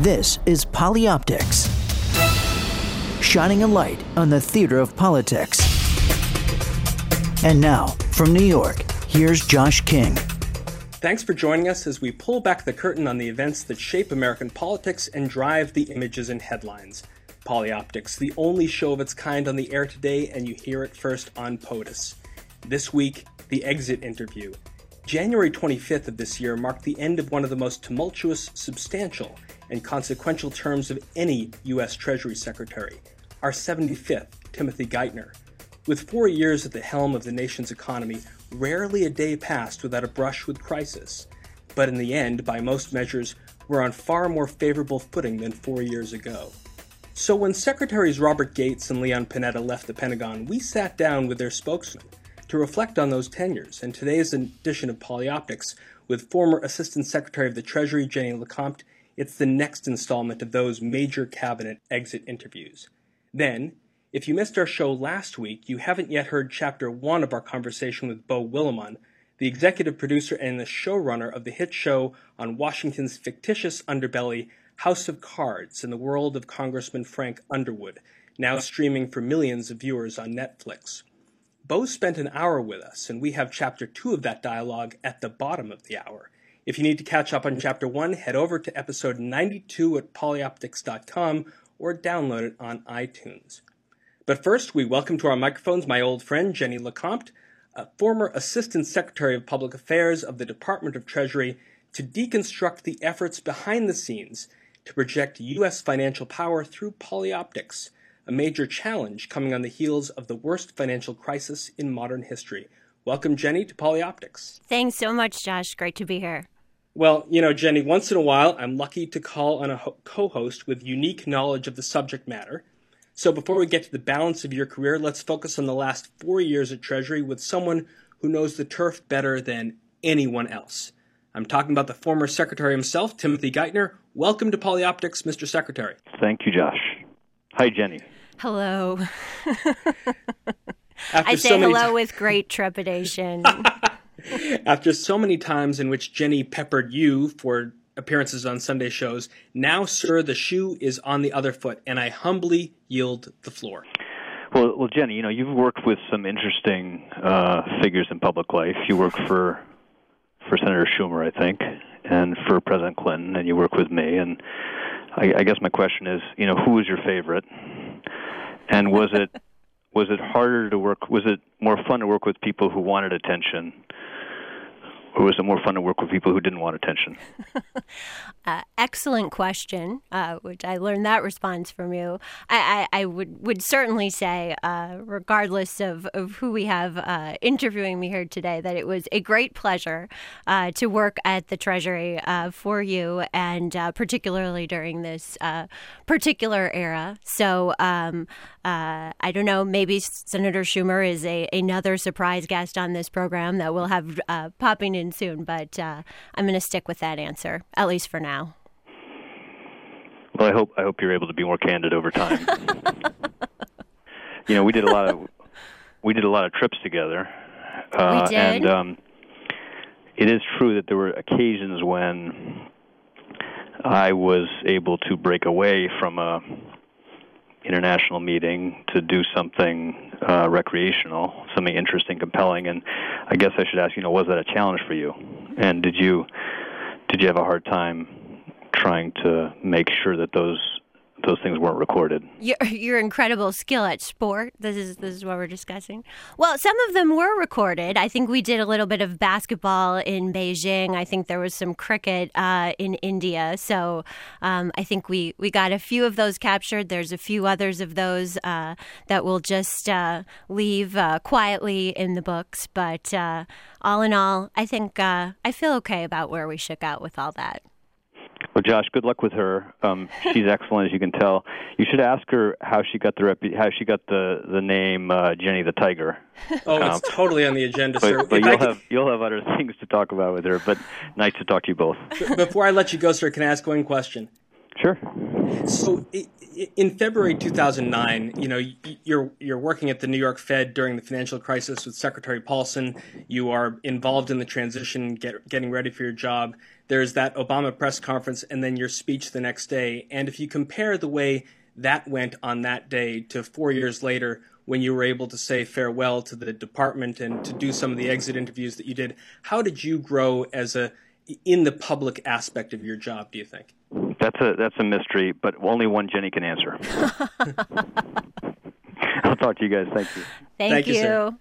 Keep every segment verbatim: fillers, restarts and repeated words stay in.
This is Polioptics, shining a light on the theater of politics. And now, from New York, here's Josh King. Thanks for joining us as we pull back the curtain on the events that shape American politics and drive the images and headlines. Polioptics, the only show of its kind on the air today, and you hear it first on POTUS. This week, the exit interview. January twenty-fifth of this year marked the end of one of the most tumultuous, substantial, and consequential terms of any U S Treasury Secretary, our seventy-fifth, Timothy Geithner. With four years at the helm of the nation's economy, rarely a day passed without a brush with crisis. But in the end, by most measures, we're on far more favorable footing than four years ago. So when Secretaries Robert Gates and Leon Panetta left the Pentagon, we sat down with their spokesman to reflect on those tenures, and today's edition of Polioptics, with former Assistant Secretary of the Treasury Jenny Lecomte, it's the next installment of those major cabinet exit interviews. Then, if you missed our show last week, you haven't yet heard Chapter one of our conversation with Beau Willimon, the executive producer and the showrunner of the hit show on Washington's fictitious underbelly, House of Cards, in the world of Congressman Frank Underwood, now streaming for millions of viewers on Netflix. Beau spent an hour with us, and we have Chapter two of that dialogue at the bottom of the hour. If you need to catch up on Chapter one, head over to Episode ninety-two at polioptics dot com or download it on iTunes. But first, we welcome to our microphones my old friend Jenny Lecomte, a former Assistant Secretary of Public Affairs of the Department of Treasury, to deconstruct the efforts behind the scenes to project U S financial power through polioptics, a major challenge coming on the heels of the worst financial crisis in modern history. Welcome, Jenny, to Polioptics. Thanks so much, Josh. Great to be here. Well, you know, Jenny, once in a while, I'm lucky to call on a ho- co-host with unique knowledge of the subject matter. So before we get to the balance of your career, let's focus on the last four years at Treasury with someone who knows the turf better than anyone else. I'm talking about the former secretary himself, Timothy Geithner. Welcome to Polioptics, Mister Secretary. Thank you, Josh. Hi, Jenny. Hello. I say so hello t- with great trepidation. After so many times in which Jenny peppered you for appearances on Sunday shows, now, sir, the shoe is on the other foot, and I humbly yield the floor. Well, well, Jenny, you know, you've worked with some interesting uh, figures in public life. You worked for for Senator Schumer, I think, and for President Clinton, and you work with me, and I, I guess my question is, you know, who was your favorite, and was it was it harder to work? Was it more fun to work with people who wanted attention, or was it more fun to work with people who didn't want attention? uh, excellent question, uh, which I learned that response from you. I, I, I would would certainly say, uh, regardless of, of who we have uh, interviewing me here today, that it was a great pleasure uh, to work at the Treasury uh, for you, and uh, particularly during this uh, particular era. So um, uh, I don't know, maybe Senator Schumer is a, another surprise guest on this program that we'll have uh, popping in soon, but uh, I'm going to stick with that answer, at least for now. Well, I hope I hope you're able to be more candid over time. You know, we did a lot of we did a lot of trips together. Uh, we did, and um, it is true that there were occasions when I was able to break away from a international meeting to do something uh, recreational, something interesting, compelling, and I guess I should ask, you know, was that a challenge for you? And did you did you have a hard time trying to make sure that those those things weren't recorded? Your, your incredible skill at sport. This is this is what we're discussing. Well, some of them were recorded. I think we did a little bit of basketball in Beijing. I think there was some cricket uh, in India. So um, I think we, we got a few of those captured. There's a few others of those uh, that we'll just uh, leave uh, quietly in the books. But uh, all in all, I think uh, I feel okay about where we shook out with all that. Well, Josh, good luck with her. Um, she's excellent, as you can tell. You should ask her how she got the repu- how she got the the name uh, Jenny the Tiger. Oh, um, it's totally on the agenda, sir. But, but you'll have you'll have other things to talk about with her. But nice to talk to you both. Before I let you go, sir, can I ask one question? Sure. So in February two thousand nine, you know, you're you're working at the New York Fed during the financial crisis with Secretary Paulson. You are involved in the transition, get, getting ready for your job. There's that Obama press conference and then your speech the next day. And if you compare the way that went on that day to four years later, when you were able to say farewell to the department and to do some of the exit interviews that you did, how did you grow as a in the public aspect of your job, do you think? That's a that's a mystery, but only one Jenny can answer. I'll talk to you guys. Thank you. Thank, Thank you. you sir.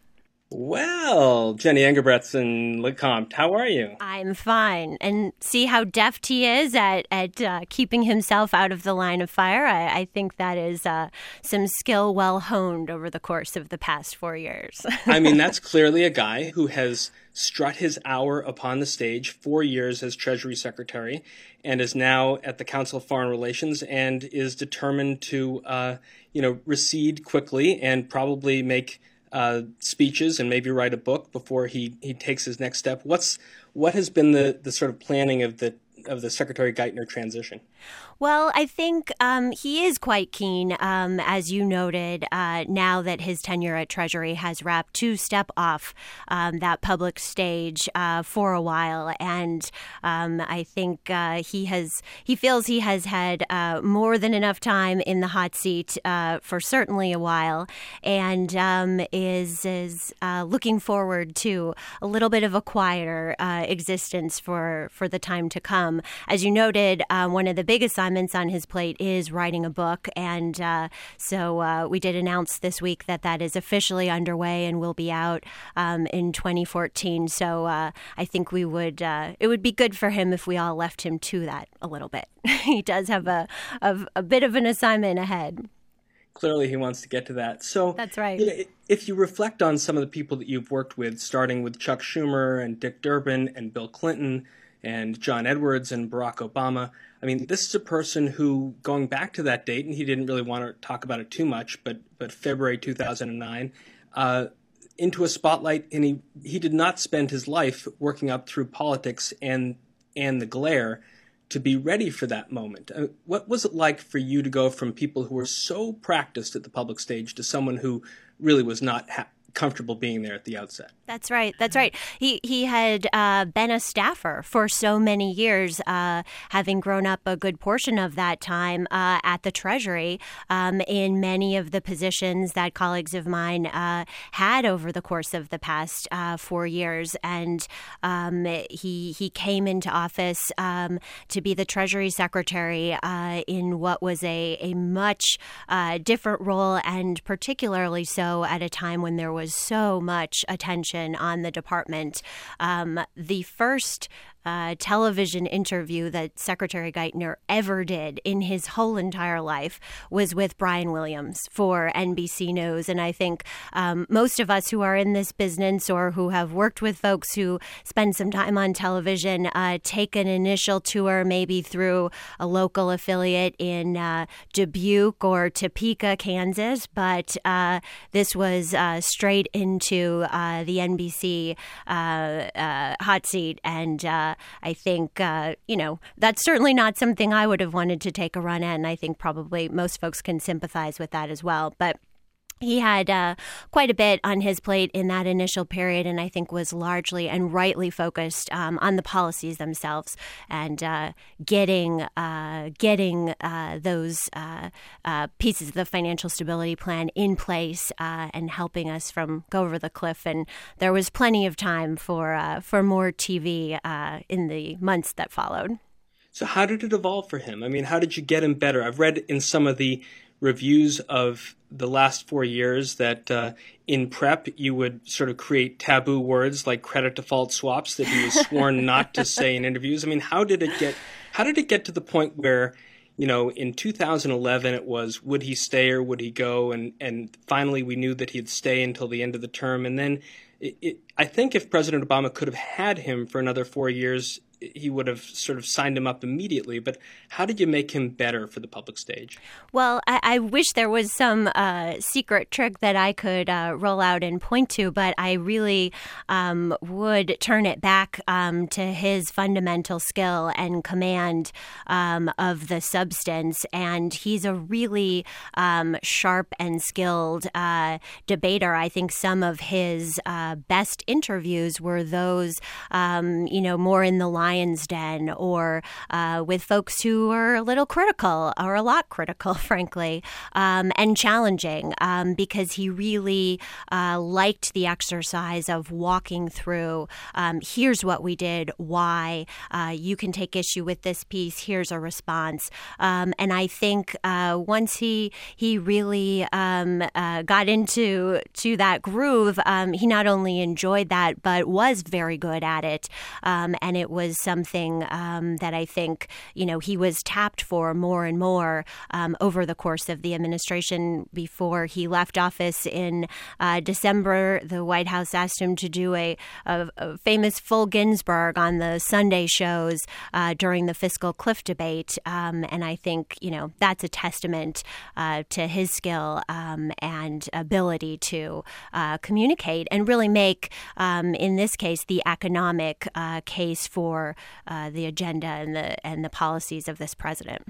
Well, Jenny Engelbretson Lecomte, how are you? I'm fine. And see how deft he is at, at uh, keeping himself out of the line of fire? I, I think that is uh, some skill well honed over the course of the past four years. I mean, that's clearly a guy who has strut his hour upon the stage, four years as Treasury Secretary, and is now at the Council of Foreign Relations and is determined to, uh, you know, recede quickly and probably make Uh, speeches and maybe write a book before he, he takes his next step. What's what has been the, the sort of planning of the of the Secretary Geithner transition? Well, I think um, he is quite keen, um, as you noted, uh, now that his tenure at Treasury has wrapped, to step off um, that public stage uh, for a while. And um, I think uh, he has he feels he has had uh, more than enough time in the hot seat uh, for certainly a while, and um, is, is uh, looking forward to a little bit of a quieter uh, existence for, for the time to come. As you noted, uh, one of the big assignments on his plate is writing a book, and uh, so uh, we did announce this week that that is officially underway and will be out um, in twenty fourteen. So uh, I think we would uh, it would be good for him if we all left him to that a little bit. He does have a, a a bit of an assignment ahead. Clearly, he wants to get to that. So that's right. You know, if you reflect on some of the people that you've worked with, starting with Chuck Schumer and Dick Durbin and Bill Clinton and John Edwards and Barack Obama. I mean, this is a person who, going back to that date, and he didn't really want to talk about it too much, but but February two thousand nine, uh, into a spotlight, and he, he did not spend his life working up through politics and and the glare to be ready for that moment. Uh, what was it like for you to go from people who were so practiced at the public stage to someone who really was not ha- comfortable being there at the outset? That's right. That's right. He he had uh, been a staffer for so many years, uh, having grown up a good portion of that time uh, at the Treasury um, in many of the positions that colleagues of mine uh, had over the course of the past uh, four years. And um, he he came into office um, to be the Treasury Secretary uh, in what was a, a much uh, different role, and particularly so at a time when there was was so much attention on the department. Um, the first Uh, television interview that Secretary Geithner ever did in his whole entire life was with Brian Williams for N B C News. And I think um, most of us who are in this business or who have worked with folks who spend some time on television uh, take an initial tour maybe through a local affiliate in uh, Dubuque or Topeka, Kansas. But uh, this was uh, straight into uh, the N B C uh, uh, hot seat, and uh, I think, uh, you know, that's certainly not something I would have wanted to take a run at, and I think probably most folks can sympathize with that as well. But he had uh, quite a bit on his plate in that initial period, and I think was largely and rightly focused um, on the policies themselves and uh, getting uh, getting uh, those uh, uh, pieces of the financial stability plan in place uh, and helping us from go over the cliff. And there was plenty of time for uh, for more T V uh, in the months that followed. So how did it evolve for him? I mean, how did you get him better? I've read in some of the reviews of the last four years that uh, in prep you would sort of create taboo words like credit default swaps that he was sworn not to say in interviews. I mean, how did it get? How did it get to the point where, you know, in two thousand eleven it was would he stay or would he go? And and finally we knew that he'd stay until the end of the term. And then it, it, I think if President Obama could have had him for another four years, he would have sort of signed him up immediately. But how did you make him better for the public stage? Well, I, I wish there was some uh, secret trick that I could uh, roll out and point to, but I really um, would turn it back um, to his fundamental skill and command um, of the substance. And he's a really um, sharp and skilled uh, debater. I think some of his uh, best interviews were those, um, you know, more in the line Lion's Den, or uh, with folks who are a little critical or a lot critical, frankly, um, and challenging, um, because he really uh, liked the exercise of walking through, um, here's what we did, why, uh, you can take issue with this piece, here's a response. Um, and I think uh, once he he really um, uh, got into to that groove, um, he not only enjoyed that, but was very good at it. Um, and it was something um, that I think, you know, he was tapped for more and more um, over the course of the administration. Before he left office in uh, December, the White House asked him to do a, a, a famous full Ginsburg on the Sunday shows uh, during the fiscal cliff debate. Um, and I think, you know, that's a testament uh, to his skill um, and ability to uh, communicate and really make, um, in this case, the economic uh, case for for uh, the agenda and the and the policies of this president.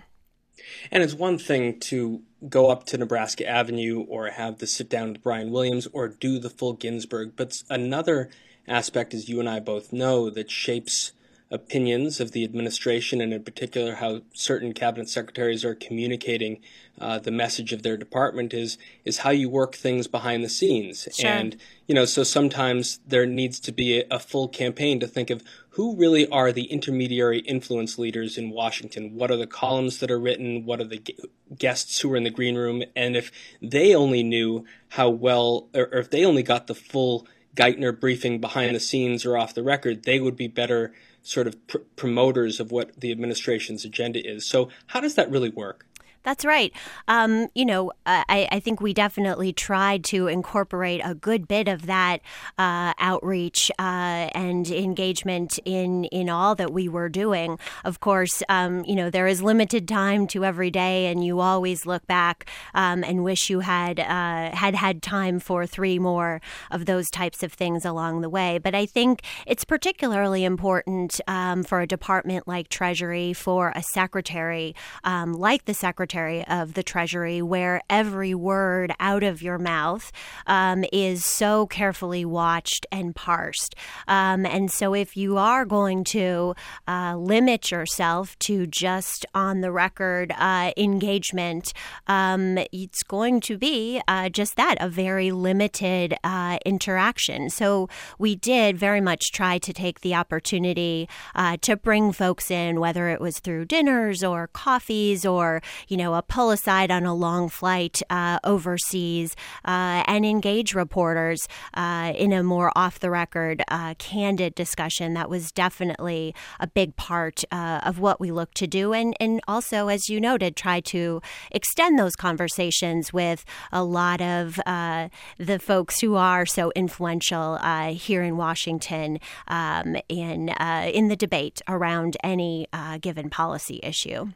And it's one thing to go up to Nebraska Avenue or have the sit down with Brian Williams or do the full Ginsburg, but another aspect, as you and I both know, that shapes opinions of the administration, and in particular how certain cabinet secretaries are communicating uh, the message of their department, is is how you work things behind the scenes. Sure. And, you know, so sometimes there needs to be a, a full campaign to think of who really are the intermediary influence leaders in Washington. What are the columns that are written? What are the g- guests who are in the green room? And if they only knew how well, or, or if they only got the full Geithner briefing behind the scenes or off the record, they would be better sort of pr- promoters of what the administration's agenda is. So how does that really work? That's right. Um, you know, I, I think we definitely tried to incorporate a good bit of that uh, outreach uh, and engagement in, in all that we were doing. Of course, um, you know, there is limited time to every day, and you always look back um, and wish you had uh, had had time for three more of those types of things along the way. But I think it's particularly important um, for a department like Treasury, for a secretary um, like the Secretary of the Treasury, where every word out of your mouth um, is so carefully watched and parsed. Um, and so if you are going to uh, limit yourself to just on the record uh, engagement, um, it's going to be uh, just that, a very limited uh, interaction. So we did very much try to take the opportunity uh, to bring folks in, whether it was through dinners or coffees or, you know, a pull aside on a long flight uh, overseas, uh, and engage reporters uh, in a more off the record, uh, candid discussion. That was definitely a big part uh, of what we looked to do. And, and also, as you noted, try to extend those conversations with a lot of uh, the folks who are so influential uh, here in Washington um, in, uh, in the debate around any uh, given policy issue.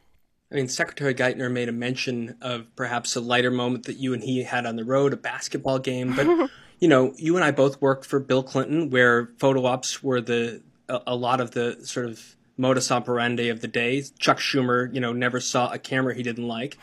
I mean, Secretary Geithner made a mention of perhaps a lighter moment that you and he had on the road, a basketball game. But, you know, you and I both worked for Bill Clinton, where photo ops were the a, a lot of the sort of modus operandi of the day. Chuck Schumer, you know, never saw a camera he didn't like.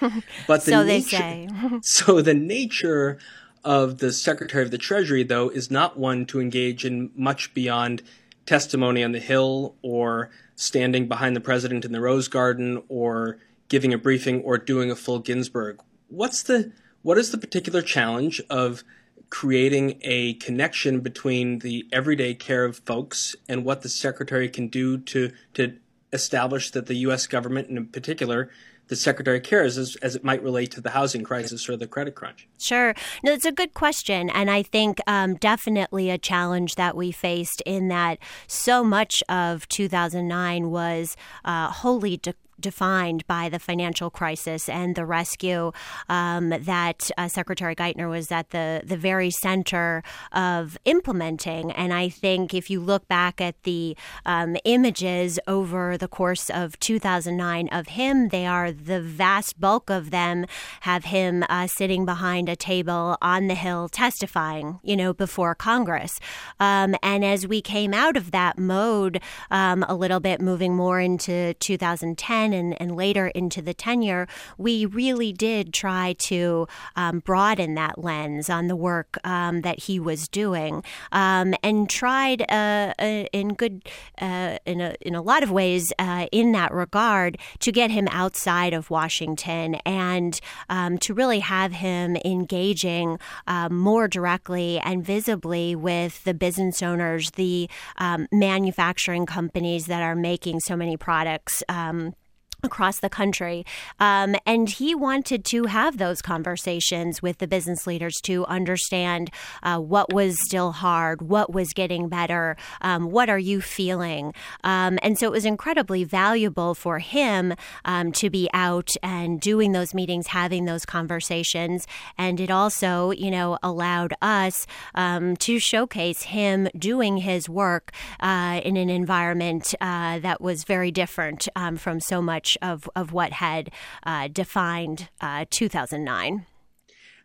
But the so they nature, say. So the nature of the Secretary of the Treasury, though, is not one to engage in much beyond testimony on the Hill or standing behind the president in the Rose Garden or giving a briefing or doing a full Ginsburg. What's the what is the particular challenge of creating a connection between the everyday care of folks and what the secretary can do to to establish that the U S government, and in particular the secretary cares, as, as it might relate to the housing crisis or the credit crunch? Sure. No, it's a good question. And I think um, definitely a challenge that we faced, in that so much of two thousand nine was uh, wholly de- defined by the financial crisis and the rescue um, that uh, Secretary Geithner was at the, the very center of implementing. And I think if you look back at the um, images over the course of two thousand nine of him, they are the vast bulk of them have him uh, sitting behind a table on the Hill testifying, you know, before Congress. Um, and as we came out of that mode um, a little bit, moving more into two thousand ten and, and later into the tenure, we really did try to um, broaden that lens on the work um, that he was doing, um, and tried uh, uh, in good uh, in a in a lot of ways uh, in that regard to get him outside of Washington and um, to really have him engaging uh, more directly and visibly with the business owners, the um, manufacturing companies that are making so many products um, across the country. Um, and he wanted to have those conversations with the business leaders to understand uh, what was still hard, what was getting better, um, what are you feeling? Um, and so it was incredibly valuable for him um, to be out and doing those meetings, having those conversations. And it also, you know, allowed us um, to showcase him doing his work uh, in an environment uh, that was very different um, from so much Of, of what had uh, defined uh, two thousand nine.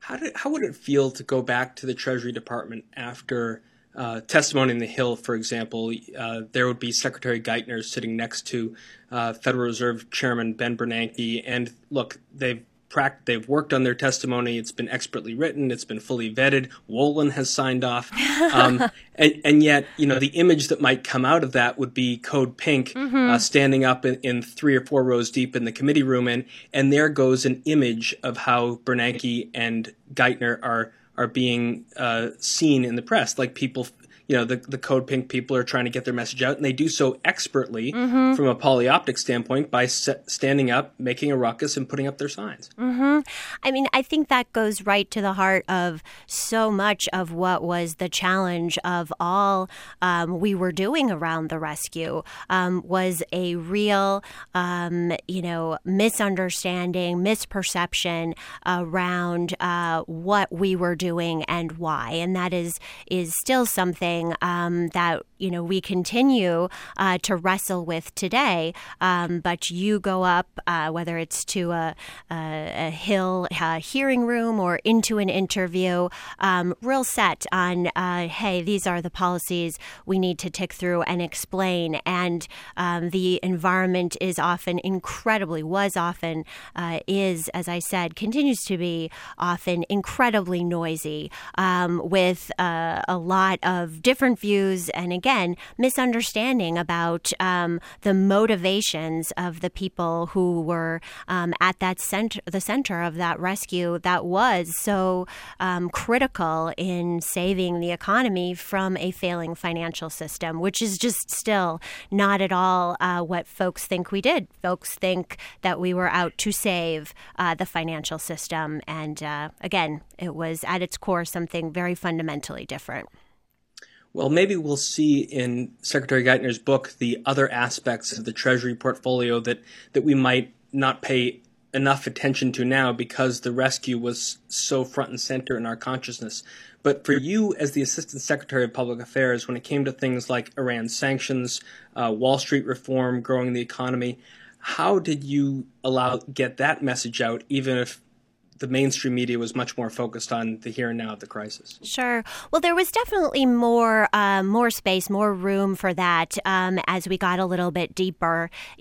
How did, how would it feel to go back to the Treasury Department after uh, testimony in the Hill, for example? Uh, there would be Secretary Geithner sitting next to uh, Federal Reserve Chairman Ben Bernanke, and look, they've pract- they've worked on their testimony. It's been expertly written. It's been fully vetted. Wolin has signed off, um, and, and yet, you know, the image that might come out of that would be Code Pink mm-hmm. uh, standing up in, in three or four rows deep in the committee room, and and there goes an image of how Bernanke and Geithner are are being uh, seen in the press, like people. You know, the, the Code Pink people are trying to get their message out, and they do so expertly mm-hmm. from a Polioptics standpoint by se- standing up, making a ruckus, and putting up their signs. Mm-hmm. I mean, I think that goes right to the heart of so much of what was the challenge of all um, we were doing around the rescue um, was a real, um, you know, misunderstanding, misperception around uh, what we were doing and why. And that is is still something Um, that, you know, we continue uh, to wrestle with today. Um, but you go up, uh, whether it's to a, a, a Hill a hearing room or into an interview, um, real set on, uh, hey, these are the policies we need to tick through and explain. And um, the environment is often incredibly, was often, uh, is, as I said, continues to be often incredibly noisy um, with uh, a lot of different views and, again, misunderstanding about um, the motivations of the people who were um, at that center, the center of that rescue that was so um, critical in saving the economy from a failing financial system, which is just still not at all uh, what folks think we did. Folks think that we were out to save uh, the financial system. And uh, again, it was at its core something very fundamentally different. Well, maybe we'll see in Secretary Geithner's book the other aspects of the Treasury portfolio that, that we might not pay enough attention to now because the rescue was so front and center in our consciousness. But for you as the Assistant Secretary of Public Affairs, when it came to things like Iran sanctions, uh, Wall Street reform, growing the economy, how did you allow get that message out, even if the mainstream media was much more focused on the here and now of the crisis? Sure. Well, there was definitely more uh, more space, more room for that um, as we got a little bit deeper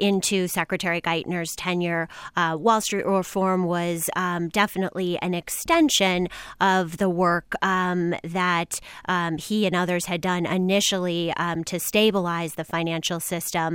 into Secretary Geithner's tenure. Uh, Wall Street reform was um, definitely an extension of the work um, that um, he and others had done initially um, to stabilize the financial system,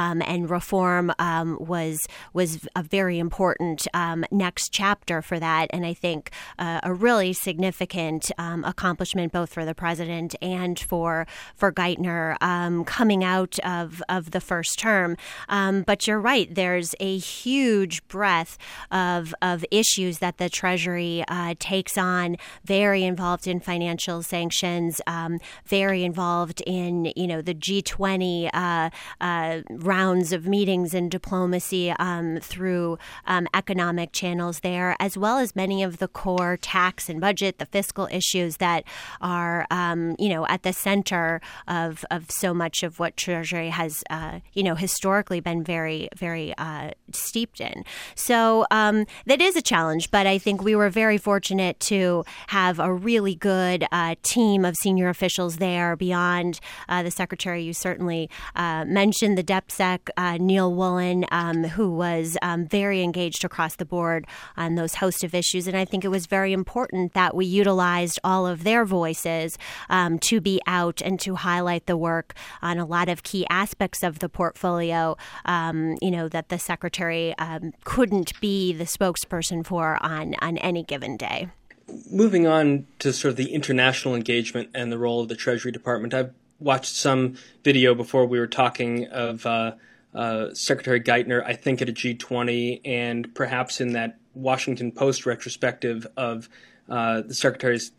um, and reform um, was was a very important um, next chapter for that. that. And I think uh, a really significant um, accomplishment both for the president and for for Geithner um, coming out of, of the first term. Um, but you're right. There's a huge breadth of, of issues that the Treasury uh, takes on, very involved in financial sanctions, um, very involved in, you know, the G twenty uh, uh, rounds of meetings and diplomacy um, through um, economic channels there, as well as many of the core tax and budget, the fiscal issues that are, um, you know, at the center of, of so much of what Treasury has, uh, you know, historically been very, very uh, steeped in. So um, that is a challenge, but I think we were very fortunate to have a really good uh, team of senior officials there beyond uh, the secretary. You certainly uh, mentioned the DepSec, uh, Neal Wolin, um, who was um, very engaged across the board on those host of issues. And I think it was very important that we utilized all of their voices um, to be out and to highlight the work on a lot of key aspects of the portfolio, um, you know, that the secretary um, couldn't be the spokesperson for on, on any given day. Moving on to sort of the international engagement and the role of the Treasury Department, I've watched some video before we were talking of uh, uh, Secretary Geithner, I think at a G twenty, and perhaps in that Washington Post retrospective of uh, the Secretary's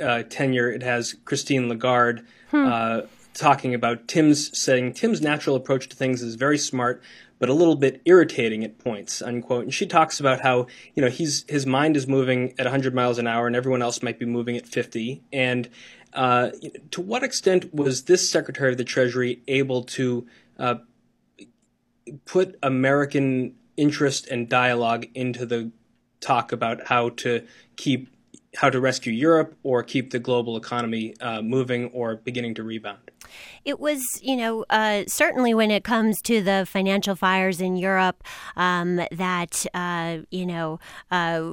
uh, tenure, it has Christine Lagarde hmm. uh, talking about Tim's, saying Tim's natural approach to things is very smart, but a little bit irritating at points, unquote. And she talks about how, you know, he's his mind is moving at one hundred miles an hour and everyone else might be moving at fifty. And uh, to what extent was this Secretary of the Treasury able to uh, put American interest and dialogue into the talk about how to keep, how to rescue Europe or keep the global economy uh, moving or beginning to rebound? It was, you know, uh, certainly when it comes to the financial fires in Europe um, that, uh, you know, uh,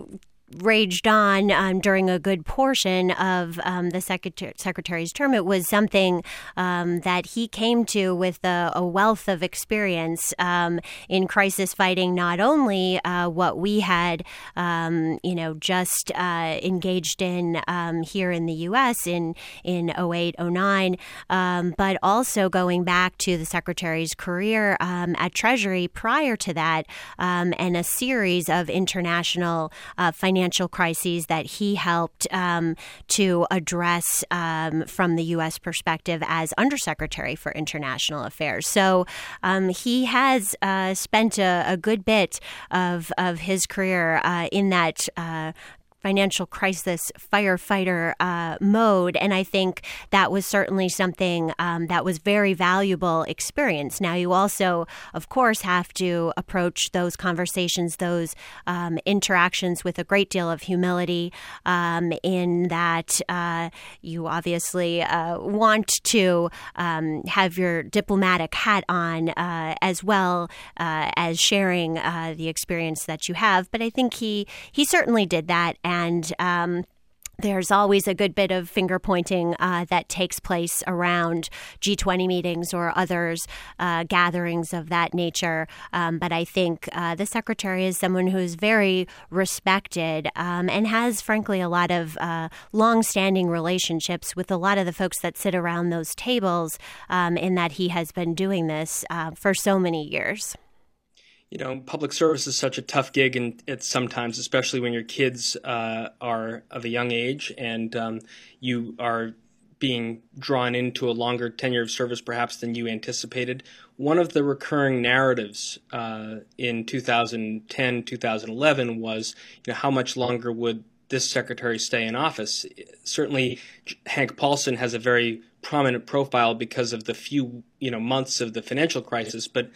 raged on um, during a good portion of um, the secretary, secretary's term. It was something um, that he came to with a, a wealth of experience um, in crisis fighting, not only uh, what we had, um, you know, just uh, engaged in um, here in the U S in in oh eight, oh nine, um, but also going back to the secretary's career um, at Treasury prior to that, um, and a series of international uh, financial financial crises that he helped um, to address um, from the U S perspective as Undersecretary for International Affairs. So um, he has uh, spent a, a good bit of, of his career uh, in that uh financial crisis firefighter uh, mode. And I think that was certainly something um, that was very valuable experience. Now, you also, of course, have to approach those conversations, those um, interactions with a great deal of humility um, in that uh, you obviously uh, want to um, have your diplomatic hat on uh, as well uh, as sharing uh, the experience that you have. But I think he, he certainly did that. And um, there's always a good bit of finger pointing uh, that takes place around G twenty meetings or others, uh, gatherings of that nature. Um, but I think uh, the secretary is someone who is very respected um, and has, frankly, a lot of uh, longstanding relationships with a lot of the folks that sit around those tables, um, in that he has been doing this uh, for so many years. You know, public service is such a tough gig, and it's sometimes, especially when your kids uh, are of a young age and um, you are being drawn into a longer tenure of service perhaps than you anticipated. One of the recurring narratives uh, in two thousand ten, two thousand eleven was, you know, how much longer would this secretary stay in office? Certainly, Hank Paulson has a very prominent profile because of the few, you know, months of the financial crisis, but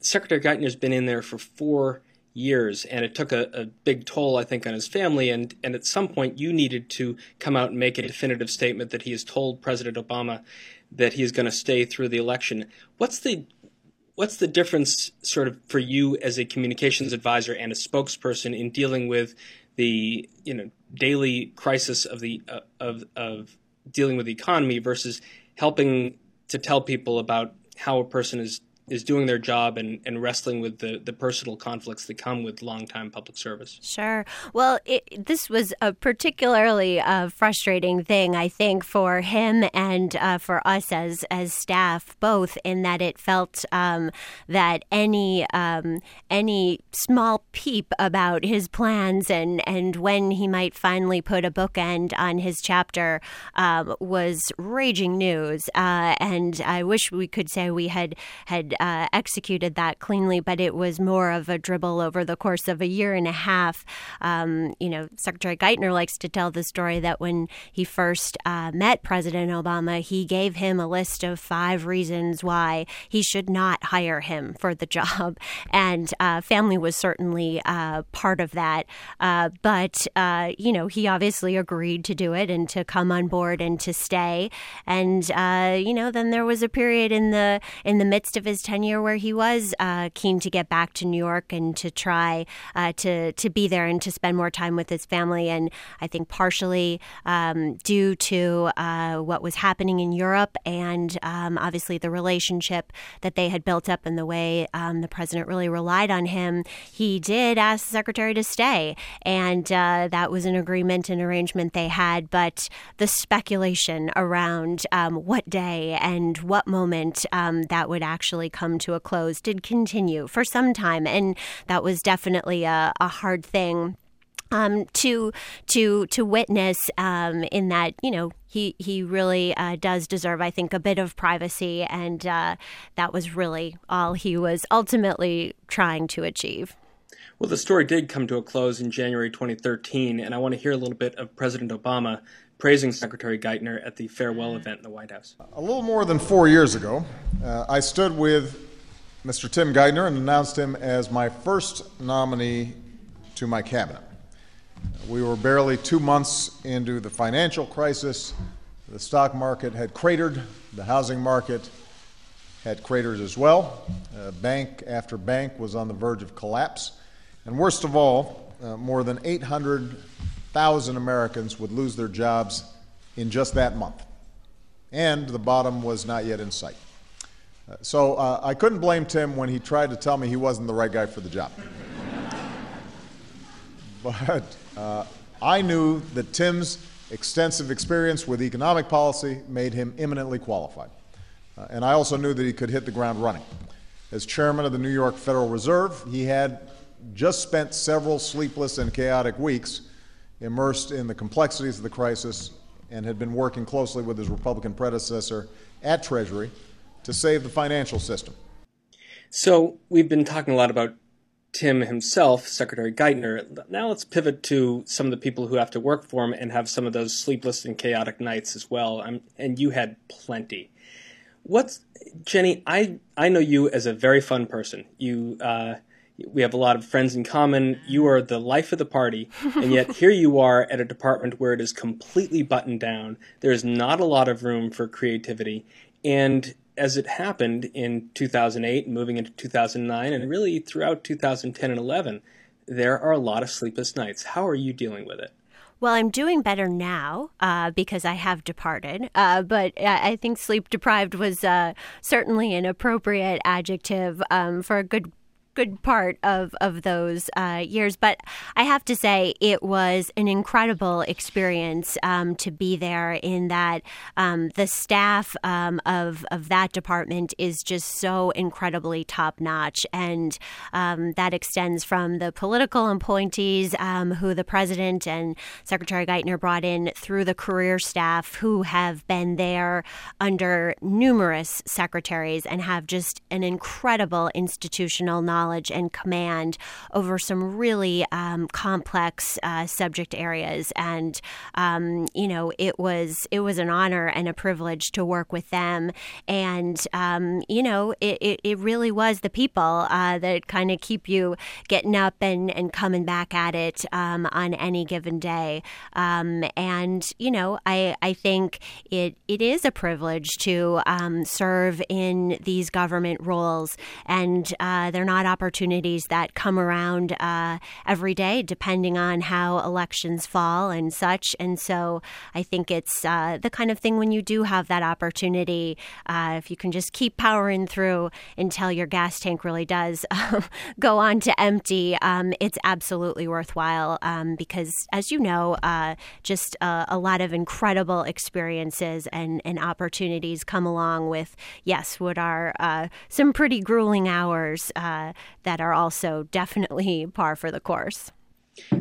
Secretary Geithner has been in there for four years, and it took a, a big toll, I think, on his family. And, and at some point, you needed to come out and make a definitive statement that he has told President Obama that he is going to stay through the election. What's the what's the difference, sort of, for you as a communications advisor and a spokesperson in dealing with the, you know, daily crisis of the uh, of of dealing with the economy versus helping to tell people about how a person is is doing their job and, and wrestling with the, the personal conflicts that come with longtime public service. Sure. Well, it, this was a particularly uh, frustrating thing, I think, for him and uh, for us as as staff, both, in that it felt um, that any um, any small peep about his plans and, and when he might finally put a bookend on his chapter um, was raging news. Uh, and I wish we could say we had had Uh, executed that cleanly, but it was more of a dribble over the course of a year and a half. Um, you know, Secretary Geithner likes to tell the story that when he first uh, met President Obama, he gave him a list of five reasons why he should not hire him for the job. And uh, family was certainly uh, part of that. Uh, but, uh, you know, he obviously agreed to do it and to come on board and to stay. And, uh, you know, then there was a period in the in the midst of his tenure where he was uh, keen to get back to New York and to try uh, to to be there and to spend more time with his family. And I think partially um, due to uh, what was happening in Europe and um, obviously the relationship that they had built up and the way um, the president really relied on him, he did ask the secretary to stay. And uh, that was an agreement and arrangement they had. But the speculation around um, what day and what moment um, that would actually come to a close did continue for some time. And that was definitely a, a hard thing um, to to to witness um, in that, you know, he, he really uh, does deserve, I think, a bit of privacy. And uh, that was really all he was ultimately trying to achieve. Well, the story did come to a close in January twenty thirteen, and I want to hear a little bit of President Obama praising Secretary Geithner at the farewell event in the White House. A little more than four years ago, uh, I stood with Mister Tim Geithner and announced him as my first nominee to my cabinet. We were barely two months into the financial crisis. The stock market had cratered. The housing market had cratered as well. Uh, bank after bank was on the verge of collapse. And worst of all, uh, more than eight hundred thousand Americans would lose their jobs in just that month. And the bottom was not yet in sight. Uh, so uh, I couldn't blame Tim when he tried to tell me he wasn't the right guy for the job. But uh, I knew that Tim's extensive experience with economic policy made him eminently qualified. Uh, and I also knew that he could hit the ground running. As chairman of the New York Federal Reserve, he had just spent several sleepless and chaotic weeks immersed in the complexities of the crisis and had been working closely with his Republican predecessor at Treasury to save the financial system. So we've been talking a lot about Tim himself, Secretary Geithner. Now let's pivot to some of the people who have to work for him and have some of those sleepless and chaotic nights as well. I'm, and you had plenty. What's, Jenny, I, I know you as a very fun person. You, uh, We have a lot of friends in common. You are the life of the party, and yet here you are at a department where it is completely buttoned down. There's not a lot of room for creativity. And as it happened in two thousand eight, moving into two thousand nine, and really throughout two thousand ten and eleven, there are a lot of sleepless nights. How are you dealing with it? Well, I'm doing better now uh, because I have departed, uh, but I think sleep-deprived was uh, certainly an appropriate adjective um, for a good good part of, of those uh, years. But I have to say it was an incredible experience um, to be there, in that um, the staff um, of, of that department is just so incredibly top-notch. And um, that extends from the political appointees um, who the president and Secretary Geithner brought in, through the career staff who have been there under numerous secretaries and have just an incredible institutional knowledge and command over some really um, complex uh, subject areas. And, um, you know, it was it was an honor and a privilege to work with them. And, um, you know, it, it, it really was the people uh, that kind of keep you getting up and, and coming back at it um, on any given day. Um, and, you know, I, I think it it is a privilege to um, serve in these government roles. And uh, they're not opportunities that come around uh, every day, depending on how elections fall and such. And so I think it's uh, the kind of thing when you do have that opportunity, uh, if you can just keep powering through until your gas tank really does um, go on to empty, um, it's absolutely worthwhile um, because, as you know, uh, just uh, a lot of incredible experiences and, and opportunities come along with, yes, what are uh, some pretty grueling hours uh, that are also definitely par for the course.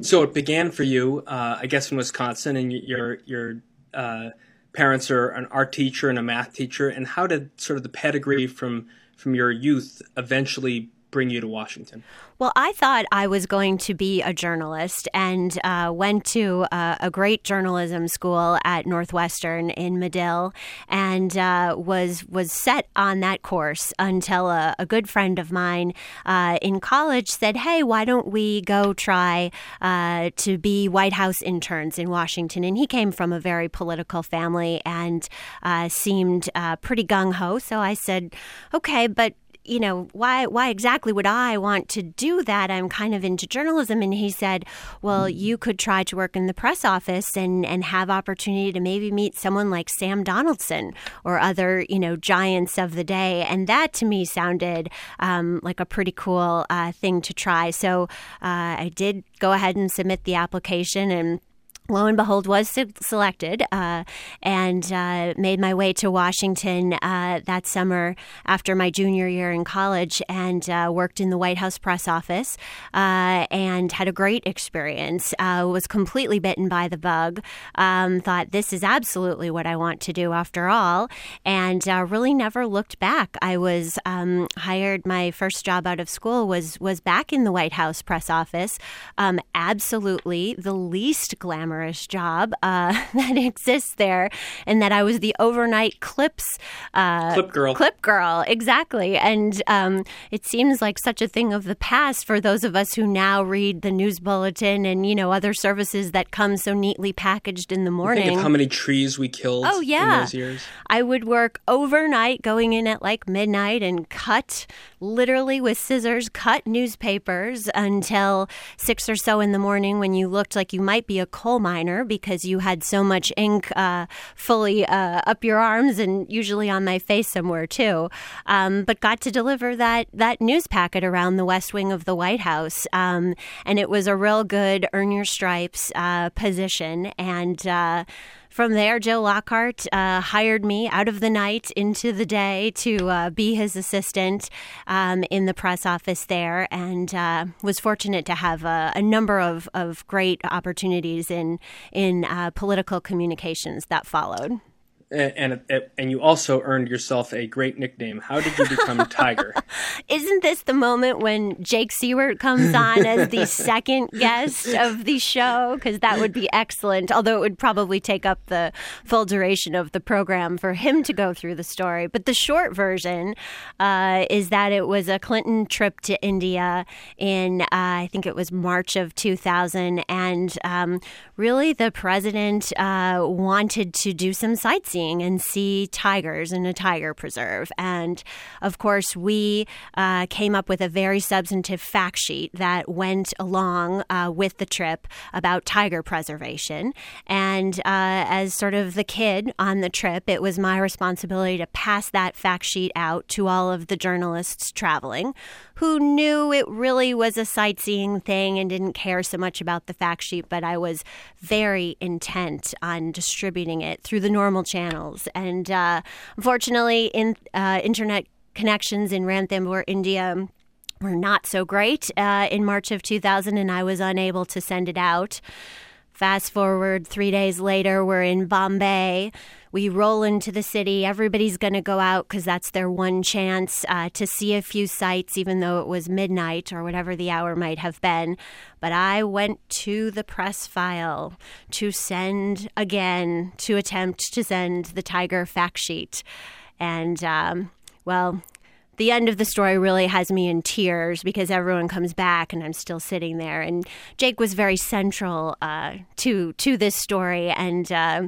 So it began for you, uh, I guess, in Wisconsin, and your your uh, parents are an art teacher and a math teacher. And how did sort of the pedigree from from your youth eventually bring you to Washington? Well, I thought I was going to be a journalist and uh, went to uh, a great journalism school at Northwestern in Medill, and uh, was was set on that course until a, a good friend of mine uh, in college said, hey, why don't we go try uh, to be White House interns in Washington? And he came from a very political family and uh, seemed uh, pretty gung-ho. So I said, okay, but you know, why why exactly would I want to do that? I'm kind of into journalism. And he said, well, you could try to work in the press office and, and have opportunity to maybe meet someone like Sam Donaldson or other, you know, giants of the day. And that to me sounded um, like a pretty cool uh, thing to try. So uh, I did go ahead and submit the application, and lo and behold, was se- selected uh, and uh, made my way to Washington uh, that summer after my junior year in college, and uh, worked in the White House press office uh, and had a great experience. Uh, was completely bitten by the bug. Um, thought this is absolutely what I want to do after all, and uh, really never looked back. I was um, hired. My first job out of school was was back in the White House press office. Um, absolutely the least glamorous job uh, that exists there, and that I was the overnight clips uh, clip girl. Clip girl, exactly. And um, it seems like such a thing of the past for those of us who now read the news bulletin and, you know, other services that come so neatly packaged in the morning. Think of how many trees we killed oh, yeah. in those years. I would work overnight, going in at like midnight and cut, literally with scissors, cut newspapers until six or so in the morning, when you looked like you might be a coal miner because you had so much ink uh, fully uh, up your arms and usually on my face somewhere too, um, but got to deliver that that news packet around the West Wing of the White House, um, and it was a real good earn your stripes uh, position. And uh, from there, Joe Lockhart uh, hired me out of the night into the day to uh, be his assistant um, in the press office there, and uh, was fortunate to have a, a number of, of great opportunities in in uh, political communications that followed. And, and and you also earned yourself a great nickname. How did you become Tiger? Isn't this the moment when Jake Seward comes on as the second guest of the show? Because that would be excellent, although it would probably take up the full duration of the program for him to go through the story. But the short version uh, is that it was a Clinton trip to India in, uh, I think it was March of two thousand. And um, really the president uh, wanted to do some sightseeing and see tigers in a tiger preserve. And of course, we uh, came up with a very substantive fact sheet that went along uh, with the trip about tiger preservation. And uh, as sort of the kid on the trip, it was my responsibility to pass that fact sheet out to all of the journalists traveling, who knew it really was a sightseeing thing and didn't care so much about the fact sheet. But I was very intent on distributing it through the normal channels. And uh, unfortunately, in, uh, internet connections in Ranthambore, India, were not so great uh, in March of two thousand, and I was unable to send it out. Fast forward three days later, we're in Bombay. We roll into the city. Everybody's going to go out because that's their one chance uh, to see a few sights, even though it was midnight or whatever the hour might have been. But I went to the press file to send again, to attempt to send the tiger fact sheet. And, um, well... the end of the story really has me in tears because everyone comes back and I'm still sitting there. And Jake was very central uh, to to this story, and uh,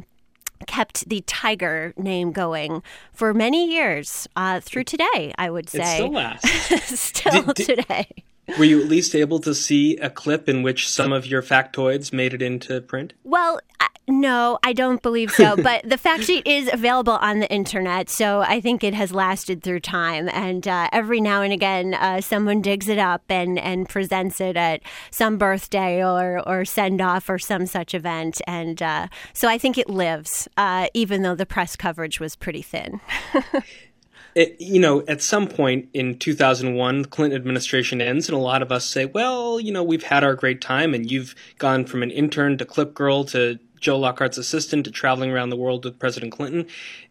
kept the Tiger name going for many years uh, through today, I would say. It still lasts. Still did, did, today. Were you at least able to see a clip in which some of your factoids made it into print? Well, I, no, I don't believe so. But the fact sheet is available on the internet, so I think it has lasted through time. And uh, every now and again, uh, someone digs it up and, and presents it at some birthday or, or send-off or some such event. And uh, so I think it lives, uh, even though the press coverage was pretty thin. It, you know, at some point in two thousand one, the Clinton administration ends, and a lot of us say, well, you know, we've had our great time, and you've gone from an intern to clip girl to Joe Lockhart's assistant to traveling around the world with President Clinton.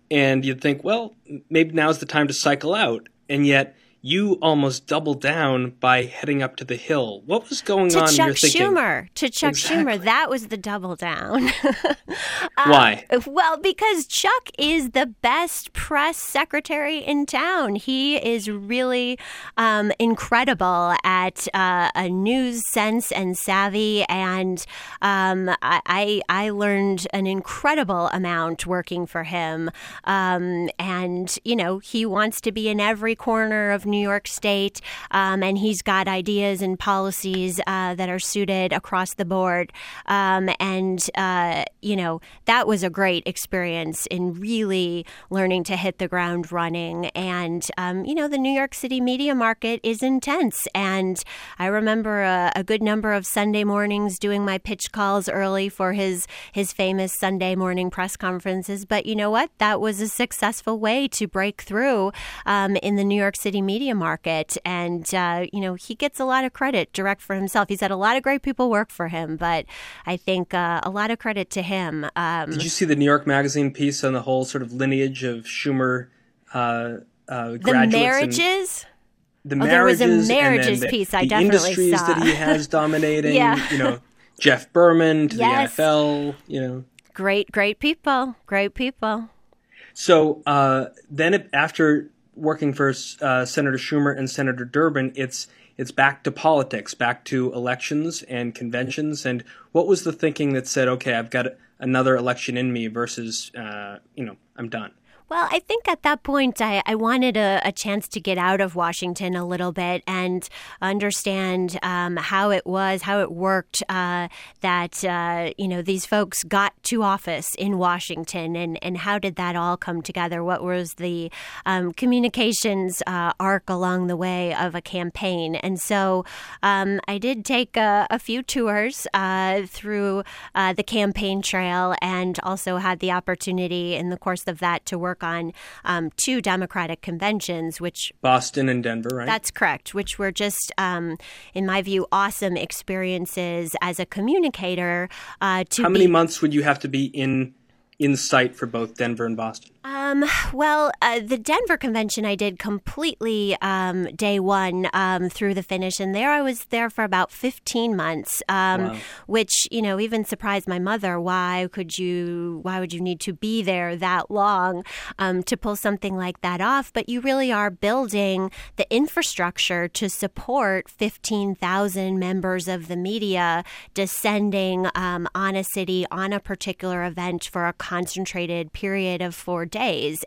And you'd think, well, maybe now's the time to cycle out. And yet you almost doubled down by heading up to the Hill. What was going on in your thinking? To Chuck Schumer. To Chuck exactly. Schumer. That was the double down. um, Why? Well, because Chuck is the best press secretary in town. He is really um, incredible at uh, a news sense and savvy. And um, I, I learned an incredible amount working for him. Um, and, you know, he wants to be in every corner of New New York State, um, and he's got ideas and policies uh, that are suited across the board. Um, and, uh, you know, that was a great experience in really learning to hit the ground running. And, um, you know, the New York City media market is intense. And I remember a, a good number of Sunday mornings doing my pitch calls early for his, his famous Sunday morning press conferences. But you know what? That was a successful way to break through um, in the New York City media market. And, uh, you know, he gets a lot of credit direct for himself. He's had a lot of great people work for him, but I think uh, a lot of credit to him. Um, Did you see the New York Magazine piece on the whole sort of lineage of Schumer uh, uh, the graduates? The marriages? And the marriages. Oh, there was a marriages the, piece I the definitely saw. The industries that he has dominating, yeah. You know, Jeff Berman to yes. the N F L, you know. Great, great people. Great people. So uh, then it, after... working for uh, Senator Schumer and Senator Durbin, it's it's back to politics, back to elections and conventions. And what was the thinking that said, okay, I've got another election in me versus, uh, you know, I'm done? Well, I think at that point, I, I wanted a, a chance to get out of Washington a little bit and understand um, how it was, how it worked uh, that, uh, you know, these folks got to office in Washington, and, and how did that all come together? What was the um, communications uh, arc along the way of a campaign? And so um, I did take a, a few tours uh, through uh, the campaign trail, and also had the opportunity in the course of that to work on um, two Democratic conventions, which Boston and Denver, right? That's correct, which were just, um, in my view, awesome experiences as a communicator. Uh, to How many be- months would you have to be in, in sight for both Denver and Boston? Um, well, uh, the Denver convention I did completely um, day one um, through the finish. And there I was there for about fifteen months, um, wow. which, you know, even surprised my mother. Why could you why would you need to be there that long um, to pull something like that off? But you really are building the infrastructure to support fifteen thousand members of the media descending um, on a city on a particular event for a concentrated period of four days. days.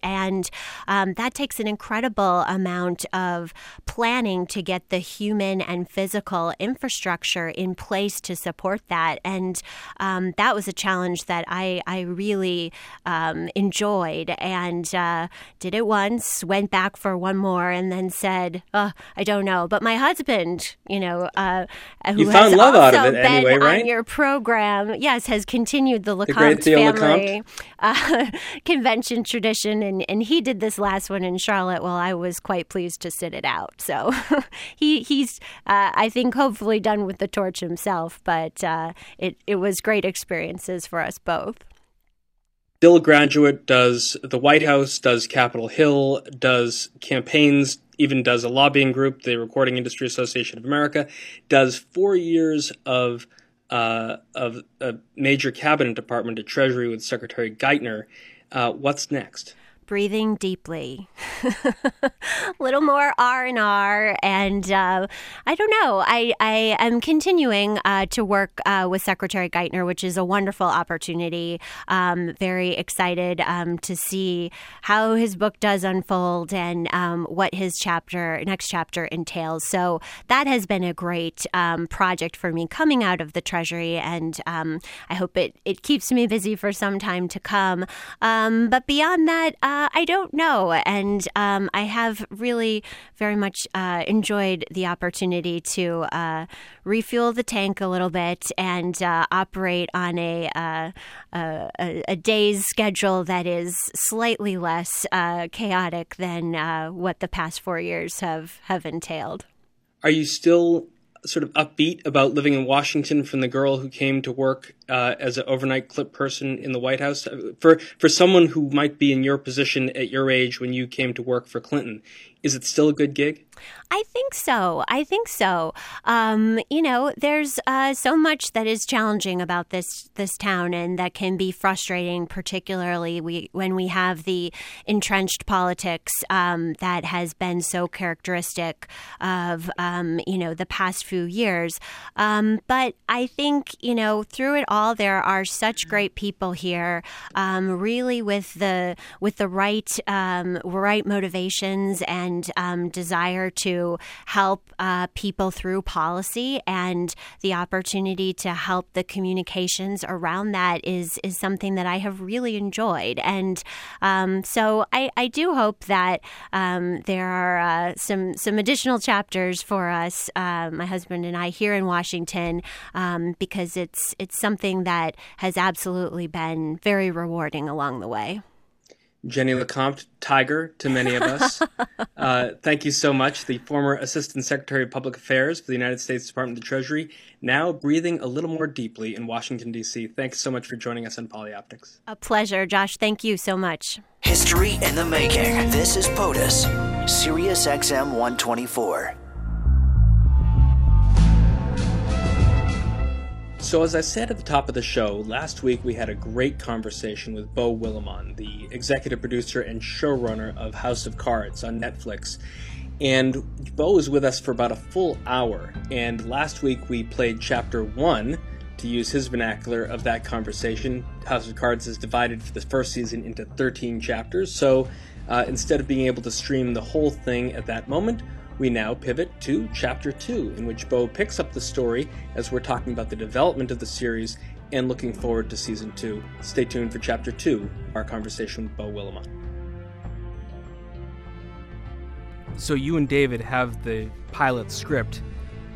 And um, that takes an incredible amount of planning to get the human and physical infrastructure in place to support that. And um, that was a challenge that I, I really um, enjoyed, and uh, did it once, went back for one more, and then said, oh, I don't know. But my husband, you know, uh, who you has also been anyway, right? on your program, yes, has continued the Lecomte the family uh, convention tradition. Tradition, and, and he did this last one in Charlotte. Well, I was quite pleased to sit it out. So he he's, uh, I think, hopefully done with the torch himself. But uh, it, it was great experiences for us both. Still a graduate, does the White House, does Capitol Hill, does campaigns, even does a lobbying group, the Recording Industry Association of America, does four years of, uh, of a major cabinet department at Treasury with Secretary Geithner. Uh, what's next? Breathing deeply. little more R and R. And uh, I don't know. I, I am continuing uh, to work uh, with Secretary Geithner, which is a wonderful opportunity. Um, very excited um, to see how his book does unfold and um, what his chapter, next chapter entails. So that has been a great um, project for me coming out of the Treasury. And um, I hope it, it keeps me busy for some time to come. Um, but beyond that, uh, I don't know. And um, I have really very much uh, enjoyed the opportunity to uh, refuel the tank a little bit and uh, operate on a, uh, a, a day's schedule that is slightly less uh, chaotic than uh, what the past four years have, have entailed. Are you still sort of upbeat about living in Washington from the girl who came to work uh, as an overnight clip person in the White House? For for someone who might be in your position at your age when you came to work for Clinton, is it still a good gig? I think so. I think so. Um, you know, there's uh, so much that is challenging about this this town, and that can be frustrating, particularly we, when we have the entrenched politics um, that has been so characteristic of, um, you know, the past few years. Um, but I think, you know, through it all, there are such great people here, um, really with the with the right um, right motivations and um, desire to help uh, people through policy, and the opportunity to help the communications around that is is something that I have really enjoyed. And um, so I, I do hope that um, there are uh, some, some additional chapters for us, uh, my husband and I, here in Washington, um, because it's it's something that has absolutely been very rewarding along the way. Jenny Lecomte, tiger to many of us. uh, thank you so much. The former Assistant Secretary of Public Affairs for the United States Department of Treasury, now breathing a little more deeply in Washington, D C. Thanks so much for joining us on Polioptics. A pleasure, Josh. Thank you so much. History in the making. This is POTUS, Sirius X M one twenty-four. So as I said at the top of the show, last week we had a great conversation with Beau Willimon, the executive producer and showrunner of House of Cards on Netflix. And Beau was with us for about a full hour. And last week we played chapter one, to use his vernacular, of that conversation. House of Cards is divided for the first season into thirteen chapters. So uh, instead of being able to stream the whole thing at that moment, we now pivot to Chapter two, in which Beau picks up the story as we're talking about the development of the series and looking forward to Season two. Stay tuned for Chapter two, our conversation with Beau Willimon. So you and David have the pilot script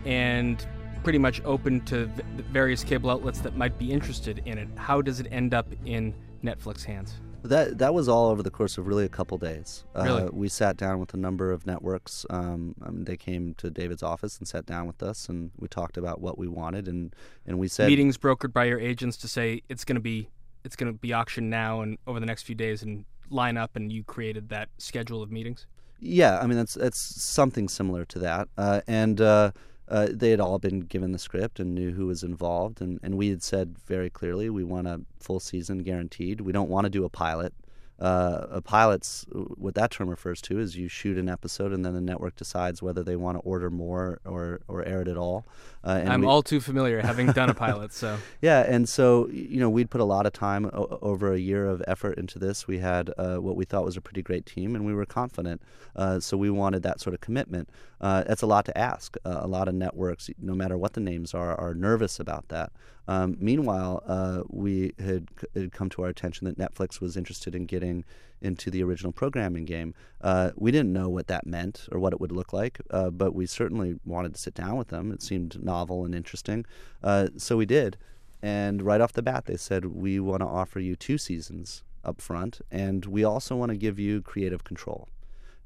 and pretty much open to various cable outlets that might be interested in it. How does it end up in Netflix hands? That that was all over the course of really a couple days. Really? Uh, we sat down with a number of networks. Um, I mean, they came to David's office and sat down with us, and we talked about what we wanted, and, and we said meetings brokered by your agents to say it's going to be it's going to be auctioned now and over the next few days, and line up. And you created that schedule of meetings. Yeah, I mean that's that's something similar to that, uh, and. Uh, Uh, they had all been given the script and knew who was involved, and, and we had said very clearly we want a full season guaranteed. We don't want to do a pilot. Uh, a pilot's, what that term refers to is you shoot an episode and then the network decides whether they want to order more or, or air it at all. Uh, and I'm we... all too familiar, having done a pilot, so. Yeah, and so, you know, we'd put a lot of time, o- over a year of effort into this. We had uh, what we thought was a pretty great team, and we were confident, uh, so we wanted that sort of commitment. Uh, that's a lot to ask. Uh, a lot of networks, no matter what the names are, are nervous about that. Um, meanwhile, uh, we had, c- had come to our attention that Netflix was interested in getting into the original programming game. Uh, we didn't know what that meant or what it would look like, uh, but we certainly wanted to sit down with them. It seemed novel and interesting, uh, so we did. And right off the bat, they said, we want to offer you two seasons up front, and we also want to give you creative control.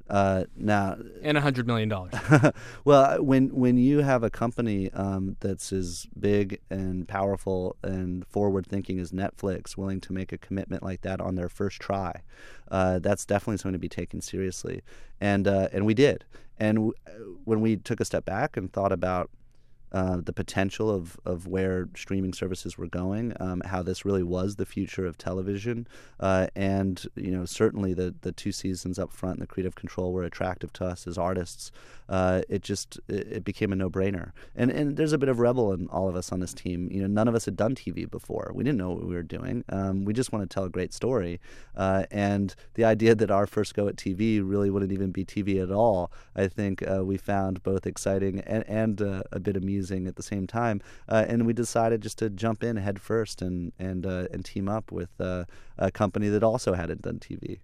Uh, now and a hundred million dollars. Well, when when you have a company um, that's as big and powerful and forward-thinking as Netflix, willing to make a commitment like that on their first try, uh, that's definitely something to be taken seriously. And uh, and we did. And w- when we took a step back and thought about uh, the potential of, of where streaming services were going, um, how this really was the future of television. Uh, and, you know, certainly the, the two seasons up front and the creative control were attractive to us as artists. Uh, it just it, it became a no-brainer. And, and there's a bit of rebel in all of us on this team. You know, none of us had done T V before. We didn't know what we were doing. Um, we just wanted to tell a great story. Uh, and the idea that our first go at T V really wouldn't even be T V at all, I think uh, we found both exciting and, and uh, a bit amusing at the same time. Uh, and we decided just to jump in head first and, and, uh, and team up with uh, a company that also hadn't done T V.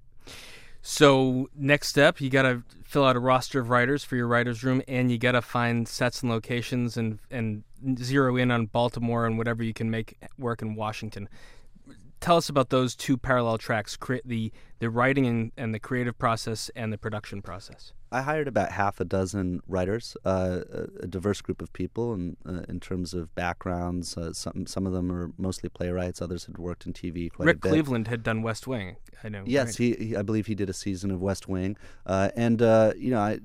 So next step, you got to fill out a roster of writers for your writer's room, and you got to find sets and locations and, and zero in on Baltimore and whatever you can make work in Washington. Tell us about those two parallel tracks, cre- the, the writing and, and the creative process and the production process. I hired about half a dozen writers, uh, a diverse group of people in, uh, in terms of backgrounds. Uh, some some of them are mostly playwrights. Others had worked in T V quite Rick a bit. Rick Cleveland had done West Wing, I know. Yes, right? he, he, I believe he did a season of West Wing. Uh, and, uh, you know, I...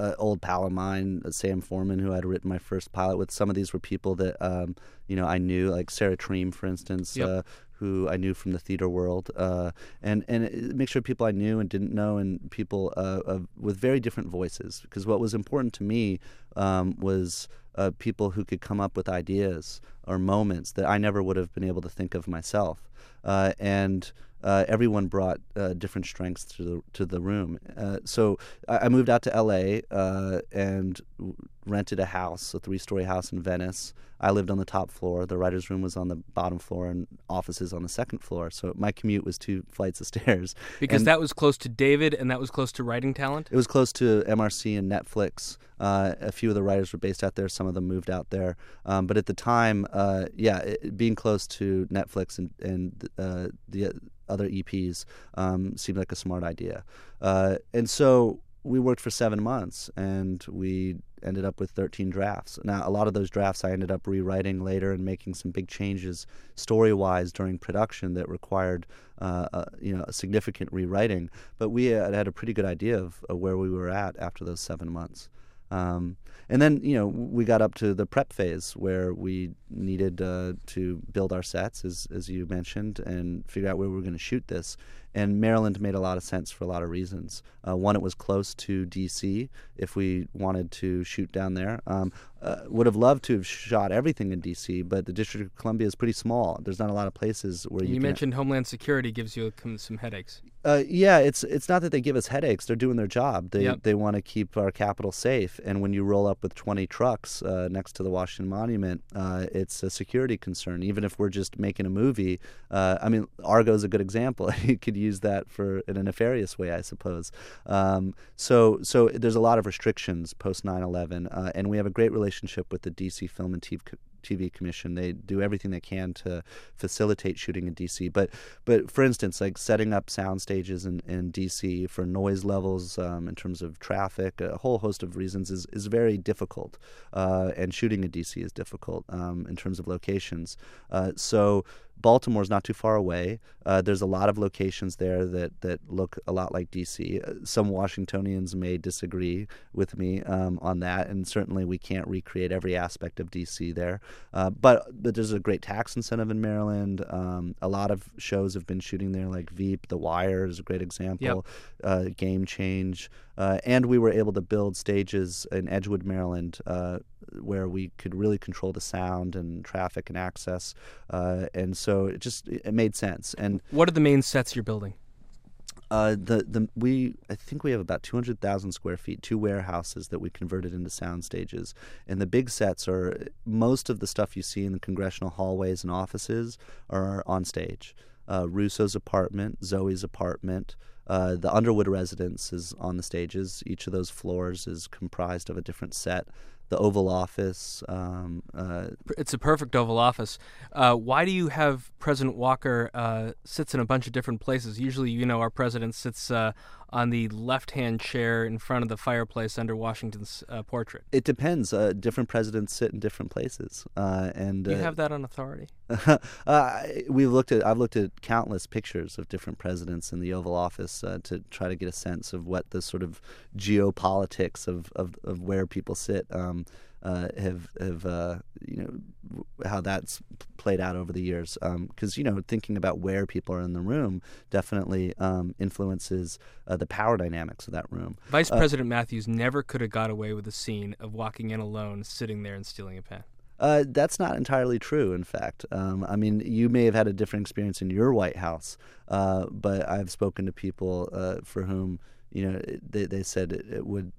Uh, old pal of mine, uh, Sam Foreman, who I'd written my first pilot with. Some of these were people that, um, you know, I knew, like Sarah Treem, for instance, yep. uh, who I knew from the theater world. Uh, and and it, make sure people I knew and didn't know, and people uh, uh, with very different voices. Because what was important to me um, was uh, people who could come up with ideas or moments that I never would have been able to think of myself. Uh, and... Uh, everyone brought uh, different strengths to the to the room. Uh, so I, I moved out to L A uh, and w- rented a house, a three-story house in Venice. I lived on the top floor. The writer's room was on the bottom floor and offices on the second floor. So my commute was two flights of stairs. Because and that was close to David and that was close to writing talent? It was close to M R C and Netflix. Uh, a few of the writers were based out there. Some of them moved out there. Um, but at the time, uh, yeah, it, being close to Netflix and, and uh, the other E Ps um, seemed like a smart idea. Uh, and so we worked for seven months and we ended up with thirteen drafts. Now, a lot of those drafts I ended up rewriting later and making some big changes story-wise during production that required uh, a, you know, a significant rewriting. But we had, had a pretty good idea of, of where we were at after those seven months. Um, and then, you know, we got up to the prep phase where we needed uh, to build our sets, as as you mentioned, and figure out where we were going to shoot this. And Maryland made a lot of sense for a lot of reasons. Uh, one, it was close to D C if we wanted to shoot down there. Um, uh, would have loved to have shot everything in D C, but the District of Columbia is pretty small. There's not a lot of places where you, you can... You mentioned Homeland Security gives you some headaches. Uh, yeah, it's it's not that they give us headaches. They're doing their job. They yep. they want to keep our capital safe. And when you roll up with twenty trucks uh, next to the Washington Monument, uh, it's a security concern. Even if we're just making a movie, uh, I mean, Argo's a good example. You could use that for in a nefarious way, I suppose. Um, so so there's a lot of restrictions post nine eleven, uh, and we have a great relationship with the D C Film and T V Commission. They do everything they can to facilitate shooting in D C. But but for instance, like setting up sound stages in, in D C for noise levels um, in terms of traffic, a whole host of reasons is, is very difficult. Uh, and shooting in D C is difficult um, in terms of locations. Uh, so Baltimore's not too far away. Uh, there's a lot of locations there that, that look a lot like D C. Uh, some Washingtonians may disagree with me um, on that, and certainly we can't recreate every aspect of D C there. Uh, but, but there's a great tax incentive in Maryland. Um, a lot of shows have been shooting there, like Veep, The Wire is a great example, yep. uh, Game Change. Uh, and we were able to build stages in Edgewood, Maryland, uh, where we could really control the sound and traffic and access. Uh, and so it just it made sense. And what are the main sets you're building? Uh, the the we I think we have about two hundred thousand square feet, two warehouses that we converted into sound stages. And the big sets are most of the stuff you see in the congressional hallways and offices are on stage. Uh, Russo's apartment, Zoe's apartment, uh, the Underwood residence is on the stages. Each of those floors is comprised of a different set. The Oval Office. Um, uh, it's a perfect Oval Office. Uh, why do you have President Walker uh, sits in a bunch of different places? Usually, you know, our president sits uh, on the left-hand chair in front of the fireplace under Washington's uh, portrait. It depends. Uh, different presidents sit in different places. Uh, and you uh, have that on authority. uh, we've looked at. I've looked at countless pictures of different presidents in the Oval Office. this uh, to try to get a sense of what the sort of geopolitics of, of, of where people sit um, uh, have, have uh, you know, how that's played out over the years. Because, um, you know, thinking about where people are in the room definitely um, influences uh, the power dynamics of that room. Vice uh, President Matthews never could have got away with the scene of walking in alone, sitting there and stealing a pen. Uh, that's not entirely true, in fact. Um, I mean, you may have had a different experience in your White House, uh, but I've spoken to people uh, for whom, you know, they, they said it, it would,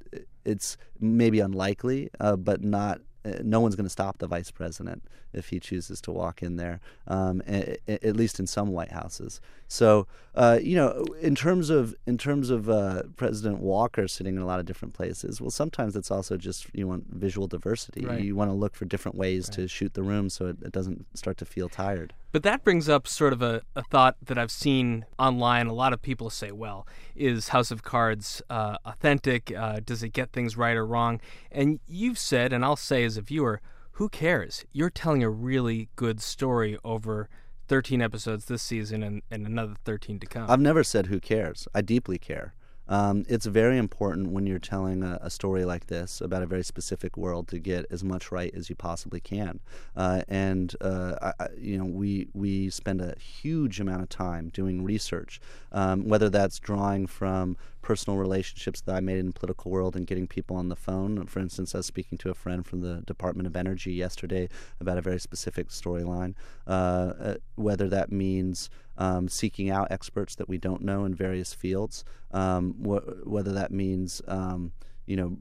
it's maybe unlikely, uh, but not, uh, no one's going to stop the vice president if he chooses to walk in there, um, a, a, at least in some White Houses. So, uh, you know, in terms of in terms of uh, President Walker sitting in a lot of different places, well, sometimes it's also just you want visual diversity. Right. You want to look for different ways right. to shoot the room so it, it doesn't start to feel tired. But that brings up sort of a, a thought that I've seen online. A lot of people say, well, is House of Cards uh, authentic? Uh, does it get things right or wrong? And you've said, and I'll say as a viewer, who cares? You're telling a really good story over thirteen episodes this season and, and another thirteen to come. I've never said who cares. I deeply care. Um, it's very important when you're telling a, a story like this about a very specific world to get as much right as you possibly can. Uh, and, uh, I, you know, we we spend a huge amount of time doing research, um, whether that's drawing from personal relationships that I made in the political world and getting people on the phone. For instance, I was speaking to a friend from the Department of Energy yesterday about a very specific storyline, uh, uh, whether that means um, seeking out experts that we don't know in various fields, um, wh- whether that means, um, you know,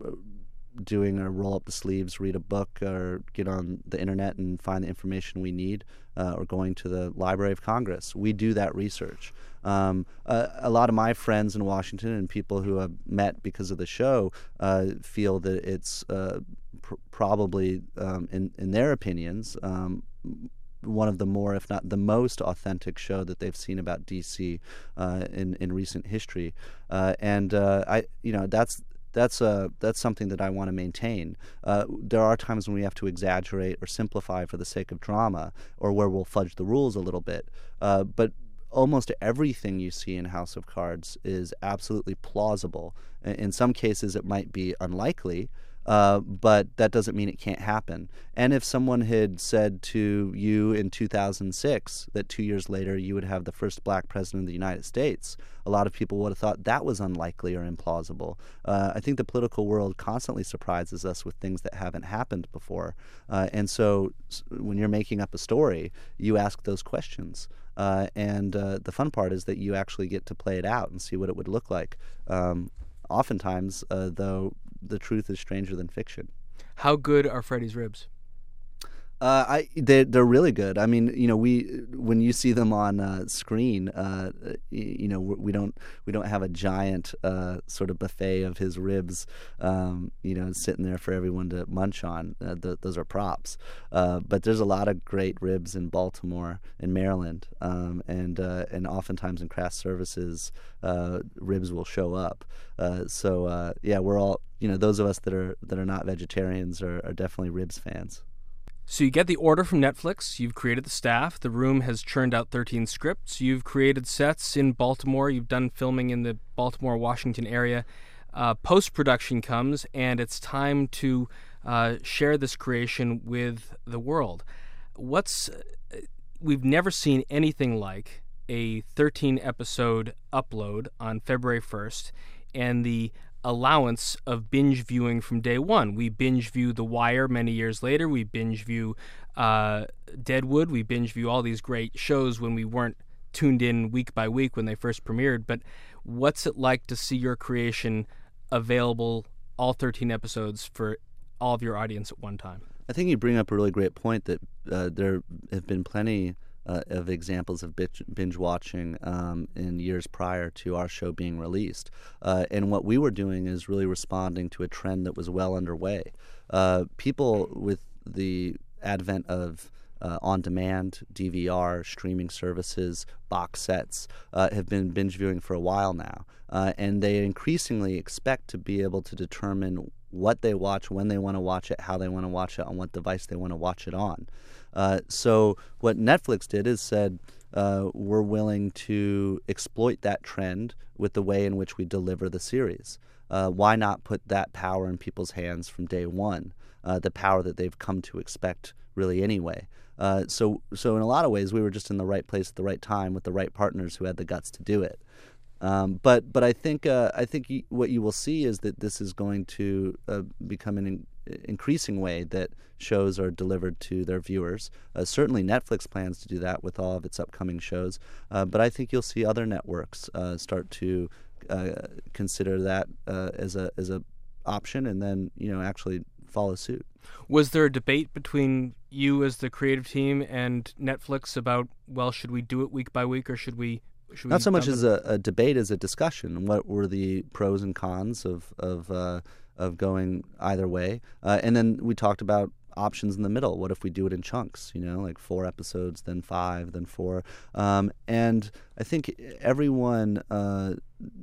doing a roll up the sleeves, read a book, or get on the internet and find the information we need, uh, or going to the Library of Congress. We do that research. Um, a, a lot of my friends in Washington and people who I've met because of the show uh, feel that it's uh, pr- probably, um, in, in their opinions, um, one of the more, if not the most authentic show that they've seen about D C uh, in, in recent history. Uh, and uh, I, you know, that's That's uh, that's something that I want to maintain. Uh, there are times when we have to exaggerate or simplify for the sake of drama, or where we'll fudge the rules a little bit. Uh, but almost everything you see in House of Cards is absolutely plausible. In some cases, it might be unlikely, uh, but that doesn't mean it can't happen. And if someone had said to you in two thousand six that two years later you would have the first black president of the United States, a lot of people would have thought that was unlikely or implausible. Uh, I think the political world constantly surprises us with things that haven't happened before. Uh, and so when you're making up a story, you ask those questions. Uh, and uh, the fun part is that you actually get to play it out and see what it would look like. Um, oftentimes, uh, though, the truth is stranger than fiction. How good are Freddy's ribs? Uh, I they they're really good. I mean, you know, we when you see them on uh, screen, uh, you know, we don't we don't have a giant uh, sort of buffet of his ribs, um, you know, sitting there for everyone to munch on. Uh, the, those are props. Uh, but there's a lot of great ribs in Baltimore and Maryland, um, and uh, and oftentimes in craft services, uh, ribs will show up. Uh, so uh, yeah, we're all you know, those of us that are that are not vegetarians are, are definitely ribs fans. So you get the order from Netflix, you've created the staff, the room has churned out thirteen scripts, you've created sets in Baltimore, you've done filming in the Baltimore, Washington area. Uh, post-production comes, and it's time to uh, share this creation with the world. What's uh, we've never seen anything like a thirteen-episode upload on February first, and the allowance of binge viewing from day one. We binge view The Wire many years later. We binge view uh, Deadwood. We binge view all these great shows when we weren't tuned in week by week when they first premiered. But what's it like to see your creation available, all thirteen episodes, for all of your audience at one time? I think you bring up a really great point that uh, there have been plenty Uh, of examples of binge, binge watching um, in years prior to our show being released. Uh, and what we were doing is really responding to a trend that was well underway. Uh, people with the advent of uh, on-demand, D V R, streaming services, box sets, uh, have been binge viewing for a while now. Uh, and they increasingly expect to be able to determine what they watch, when they want to watch it, how they want to watch it, on what device they want to watch it on. Uh, so what Netflix did is said, uh, we're willing to exploit that trend with the way in which we deliver the series. Uh, why not put that power in people's hands from day one, uh, the power that they've come to expect really anyway? Uh, so, so in a lot of ways, we were just in the right place at the right time with the right partners who had the guts to do it. Um, but, but I think uh, I think y- what you will see is that this is going to uh, become an in- increasing way that shows are delivered to their viewers. Uh, certainly, Netflix plans to do that with all of its upcoming shows. Uh, but I think you'll see other networks uh, start to uh, consider that uh, as a as a option, and then you know actually follow suit. Was there a debate between you as the creative team and Netflix about, well, should we do it week by week, or should we? Not so much as a, a debate as a discussion. What were the pros and cons of of uh, of going either way? Uh, and then we talked about options in the middle. What if we do it in chunks? You know, like four episodes, then five, then four. Um, and I think everyone uh,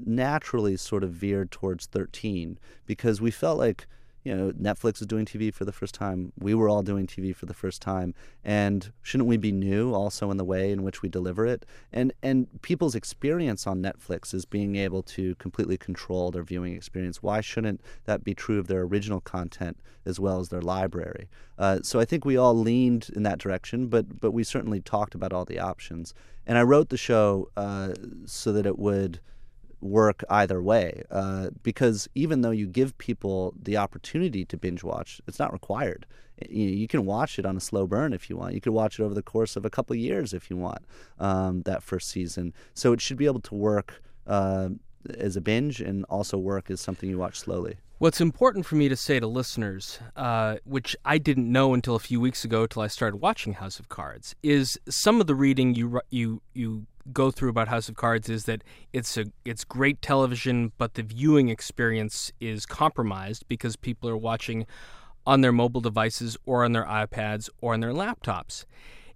naturally sort of veered towards thirteen because we felt like, you know, Netflix was doing T V for the first time. We were all doing T V for the first time. And shouldn't we be new also in the way in which we deliver it? And and people's experience on Netflix is being able to completely control their viewing experience. Why shouldn't that be true of their original content as well as their library? Uh, so I think we all leaned in that direction, but, but we certainly talked about all the options. And I wrote the show uh, so that it would work either way, uh, because even though you give people the opportunity to binge watch, it's not required. You know, you can watch it on a slow burn if you want. You could watch it over the course of a couple of years if you want, um, that first season. So it should be able to work uh, as a binge and also work as something you watch slowly. What's important for me to say to listeners, uh, which I didn't know until a few weeks ago, till I started watching House of Cards, is some of the reading you you you go through about House of Cards is that it's a it's great television, but the viewing experience is compromised because people are watching on their mobile devices or on their iPads or on their laptops.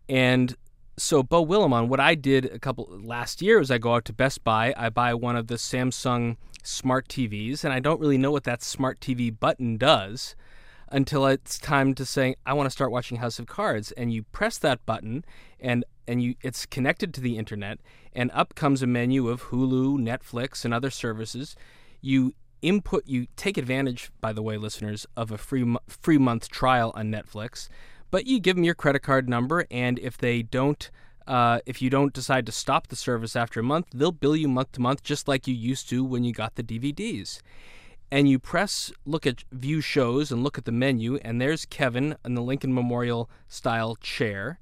And so, Beau Willimon, what I did a couple last year is I go out to Best Buy, I buy one of the Samsung smart T Vs, and I don't really know what that smart T V button does until it's time to say, I want to start watching House of Cards. And you press that button, and and you it's connected to the internet, and up comes a menu of Hulu, Netflix, and other services. You input, you take advantage, by the way, listeners, of a free free month trial on Netflix. But you give them your credit card number, and if they don't, uh, if you don't decide to stop the service after a month, they'll bill you month to month, just like you used to when you got the D V Ds. And you press, look at view shows, and look at the menu, and there's Kevin in the Lincoln Memorial style chair,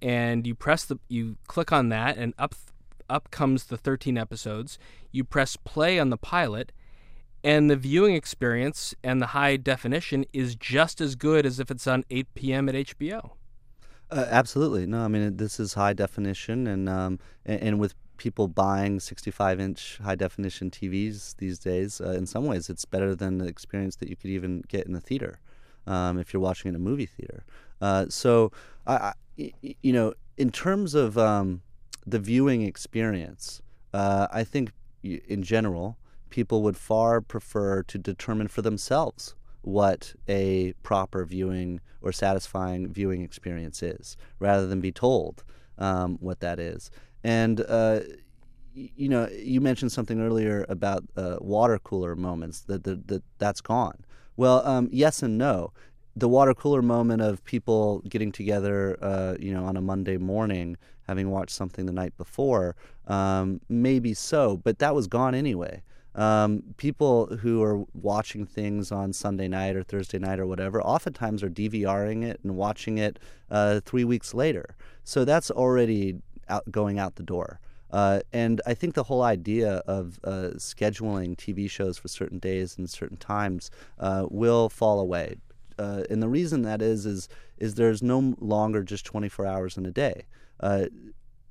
and you press the, you click on that, and up, up comes the thirteen episodes. You press play on the pilot, and the viewing experience and the high definition is just as good as if it's on eight p.m. at H B O. Uh, absolutely. No, I mean, this is high definition, and um, and, and with people buying sixty-five inch high-definition T Vs these days, uh, in some ways it's better than the experience that you could even get in the theater, um, if you're watching in a movie theater. Uh, so, I, I, you know, in terms of um, the viewing experience, uh, I think in general, people would far prefer to determine for themselves what a proper viewing or satisfying viewing experience is, rather than be told um, what that is. And, uh, you know, you mentioned something earlier about uh, water cooler moments, that, that, that that's gone. Well, um, yes and no. The water cooler moment of people getting together, uh, you know, on a Monday morning, having watched something the night before, um, maybe so, but that was gone anyway. Um, people who are watching things on Sunday night or Thursday night or whatever oftentimes are DVRing it and watching it uh, three weeks later. So that's already out, going out the door. Uh, and I think the whole idea of uh, scheduling T V shows for certain days and certain times uh, will fall away. Uh, and the reason that is, is, is there's no longer just twenty-four hours in a day. Uh,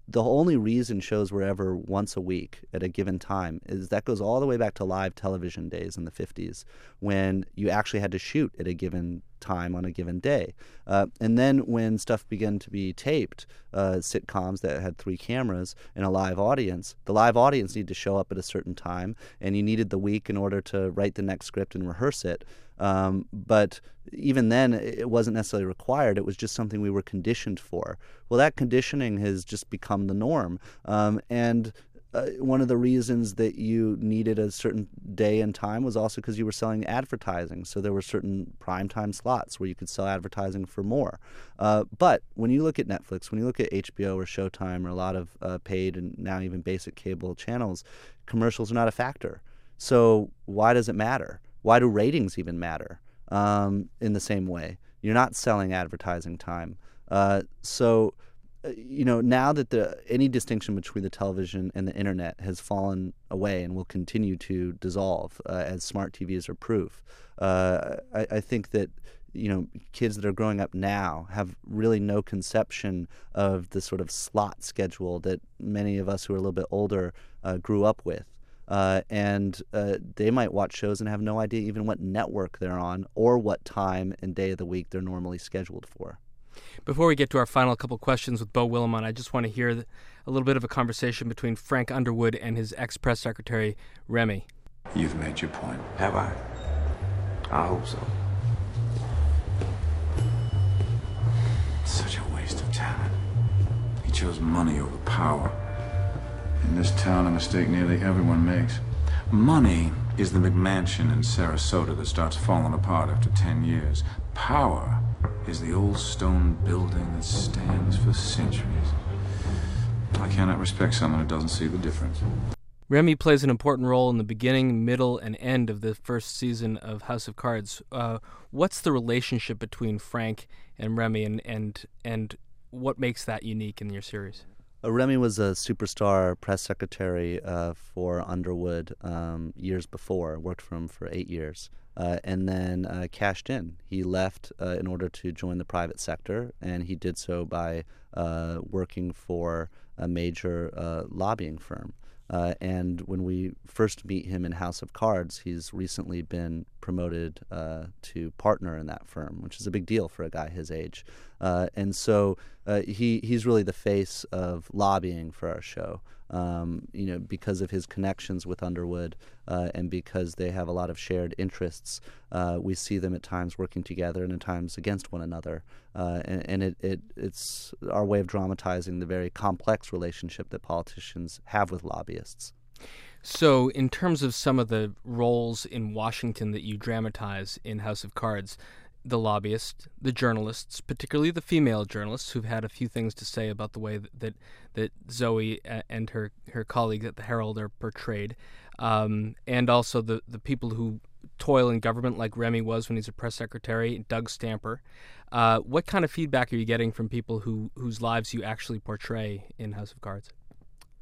The only reason shows were ever once a week at a given time is that goes all the way back to live television days in the fifties, when you actually had to shoot at a given time on a given day. Uh, and then when stuff began to be taped, uh, sitcoms that had three cameras and a live audience, the live audience needed to show up at a certain time, and you needed the week in order to write the next script and rehearse it. Um, but even then, it wasn't necessarily required. It was just something we were conditioned for. Well, that conditioning has just become the norm. Um, and Uh, one of the reasons that you needed a certain day and time was also because you were selling advertising. So there were certain primetime slots where you could sell advertising for more. Uh, but when you look at Netflix, when you look at H B O or Showtime or a lot of uh, paid and now even basic cable channels, commercials are not a factor. So why does it matter? Why do ratings even matter um, in the same way? You're not selling advertising time. Uh, so... You know, now that the any distinction between the television and the internet has fallen away and will continue to dissolve uh, as smart T Vs are proof, uh, I, I think that, you know, kids that are growing up now have really no conception of the sort of slot schedule that many of us who are a little bit older uh, grew up with. Uh, and uh, they might watch shows and have no idea even what network they're on or what time and day of the week they're normally scheduled for. Before we get to our final couple questions with Beau Willimon, I just want to hear a little bit of a conversation between Frank Underwood and his ex-press secretary, Remy. You've made your point. Have I? I hope so. Such a waste of time. He chose money over power. In this town, a mistake nearly everyone makes. Money is the McMansion in Sarasota that starts falling apart after ten years. Power is the old stone building that stands for centuries. I cannot respect someone who doesn't see the difference. Remy plays an important role in the beginning, middle, and end of the first season of House of Cards. Uh, what's the relationship between Frank and Remy, and, and, and what makes that unique in your series? Uh, Remy was a superstar press secretary uh, for Underwood um, years before, worked for him for eight years. Uh, and then uh, cashed in. He left uh, in order to join the private sector, and he did so by uh, working for a major uh, lobbying firm. Uh, and when we first meet him in House of Cards, he's recently been promoted uh, to partner in that firm, which is a big deal for a guy his age. Uh, and so uh, he he's really the face of lobbying for our show, um, you know, because of his connections with Underwood uh, and because they have a lot of shared interests. Uh, we see them at times working together and at times against one another. Uh, and and it, it it's our way of dramatizing the very complex relationship that politicians have with lobbyists. So in terms of some of the roles in Washington that you dramatize in House of Cards, the lobbyists, the journalists, particularly the female journalists who've had a few things to say about the way that that, that Zoe and her, her colleagues at the Herald are portrayed, um, and also the, the people who toil in government like Remy was when he's a press secretary, Doug Stamper. Uh, what kind of feedback are you getting from people who whose lives you actually portray in House of Cards?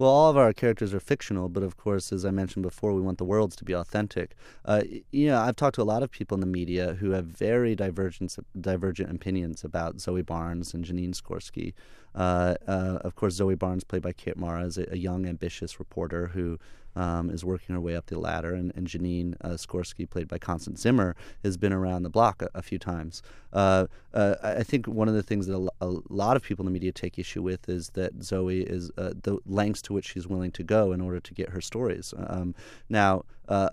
Well, all of our characters are fictional, but of course, as I mentioned before, we want the worlds to be authentic. Uh, you know, I've talked to a lot of people in the media who have very divergent, divergent opinions about Zoe Barnes and Janine Skorsky. Uh, uh, of course, Zoe Barnes, played by Kate Mara, is a, a young, ambitious reporter who um, is working her way up the ladder, and, and Janine uh, Skorsky, played by Constance Zimmer, has been around the block a, a few times. Uh, uh, I think one of the things that a, a lot of people in the media take issue with is that Zoe is uh, the lengths to to which she's willing to go in order to get her stories. Um, now, uh,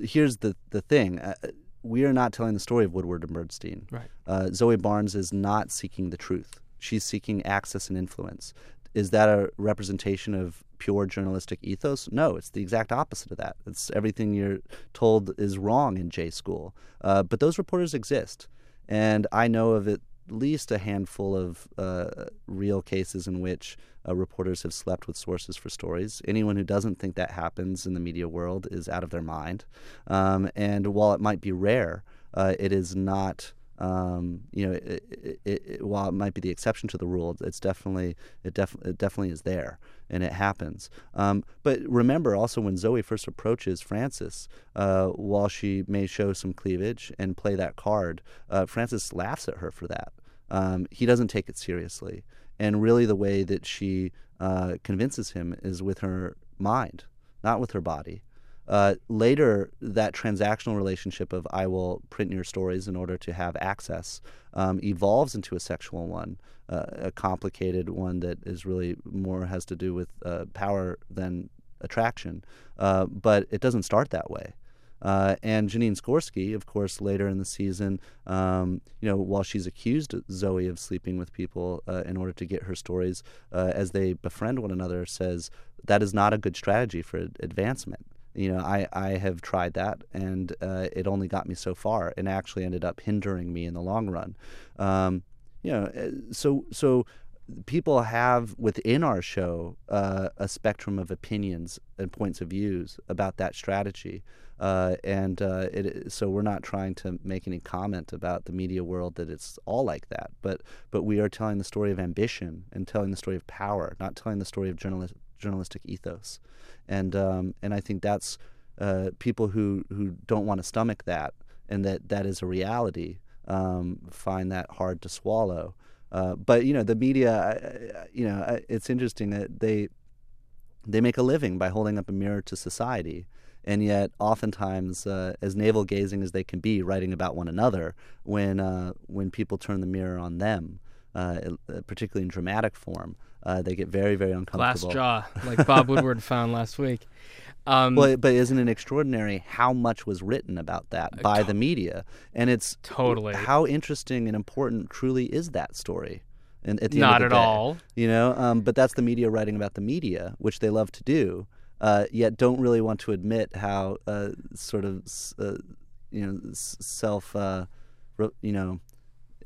here's the, the thing. Uh, we are not telling the story of Woodward and Bernstein. Right. Uh, Zoe Barnes is not seeking the truth. She's seeking access and influence. Is that a representation of pure journalistic ethos? No, it's the exact opposite of that. It's everything you're told is wrong in J school. Uh, but those reporters exist. And I know of it least a handful of uh, real cases in which uh, reporters have slept with sources for stories. Anyone who doesn't think that happens in the media world is out of their mind. Um, and while it might be rare, uh, it is not, um, you know, it, it, it, it, while it might be the exception to the rule, it's definitely, it, def- it definitely is there. And it happens. Um, but remember also when Zoe first approaches Frances, uh, while she may show some cleavage and play that card, uh, Frances laughs at her for that. Um, he doesn't take it seriously. And really the way that she uh, convinces him is with her mind, not with her body. Uh, later, that transactional relationship of I will print your stories in order to have access um, evolves into a sexual one, uh, a complicated one that is really more has to do with uh, power than attraction. Uh, but it doesn't start that way. Uh, and Janine Skorsky, of course, later in the season, um, you know, while she's accused Zoe of sleeping with people uh, in order to get her stories, uh, as they befriend one another, says that is not a good strategy for advancement. You know, I, I have tried that, and uh, it only got me so far, and actually ended up hindering me in the long run. Um, you know, so so people have within our show uh, a spectrum of opinions and points of views about that strategy. Uh, and uh, it, so we're not trying to make any comment about the media world that it's all like that. But but we are telling the story of ambition and telling the story of power, not telling the story of journalist, journalistic ethos. And um, and I think that's uh, people who, who don't want to stomach that and that that is a reality um, find that hard to swallow. Uh, but, you know, the media, you know, it's interesting that they they make a living by holding up a mirror to society. And yet, oftentimes, uh, as navel-gazing as they can be, writing about one another when uh, when people turn the mirror on them, uh, particularly in dramatic form, uh, they get very, very uncomfortable. Glass jaw, like Bob Woodward found last week. Um, well, but isn't it extraordinary how much was written about that by the media? And it's totally how interesting and important truly is that story. And at the not end of the at day, all, you know. Um, but that's the media writing about the media, which they love to do. Uh, yet don't really want to admit how uh, sort of uh, you know self uh, you know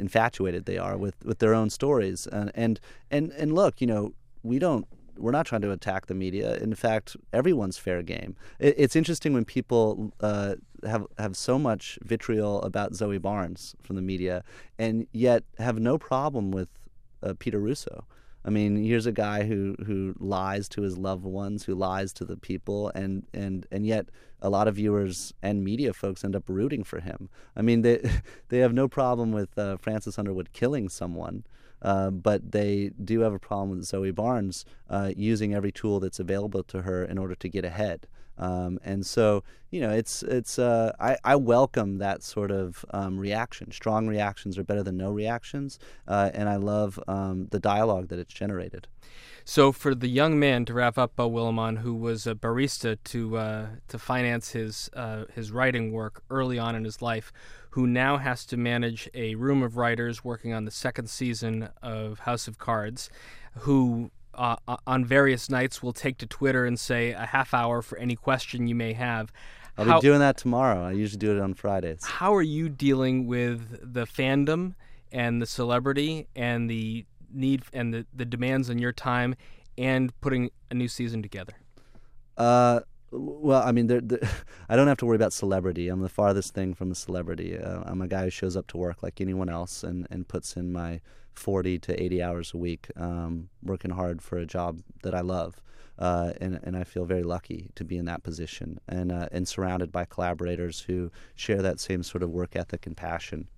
infatuated they are with, with their own stories and, and and and look you know we don't we're not trying to attack the media. In fact, everyone's fair game. It, it's interesting when people uh, have have so much vitriol about Zoe Barnes from the media and yet have no problem with uh, Peter Russo. I mean, here's a guy who, who lies to his loved ones, who lies to the people, and, and, and yet a lot of viewers and media folks end up rooting for him. I mean, they they have no problem with uh, Francis Underwood killing someone, uh, but they do have a problem with Zoe Barnes uh, using every tool that's available to her in order to get ahead. Um, and so, you know, it's it's uh, I, I welcome that sort of um, reaction. Strong reactions are better than no reactions. Uh, and I love um, the dialogue that it's generated. So for the young man, to wrap up, Beau Willimon, who was a barista to uh, to finance his uh, his writing work early on in his life, who now has to manage a room of writers working on the second season of House of Cards, who... Uh, on various nights will take to Twitter and say a half hour for any question you may have. I'll how, be doing that tomorrow. I usually do it on Fridays. How are you dealing with the fandom and the celebrity and the need and the, the demands on your time and putting a new season together? Uh, well, I mean, they're, they're, I don't have to worry about celebrity. I'm the farthest thing from a celebrity. Uh, I'm a guy who shows up to work like anyone else and, and puts in my forty to eighty hours a week, um, working hard for a job that I love. Uh, and, and I feel very lucky to be in that position and, uh, and surrounded by collaborators who share that same sort of work ethic and passion.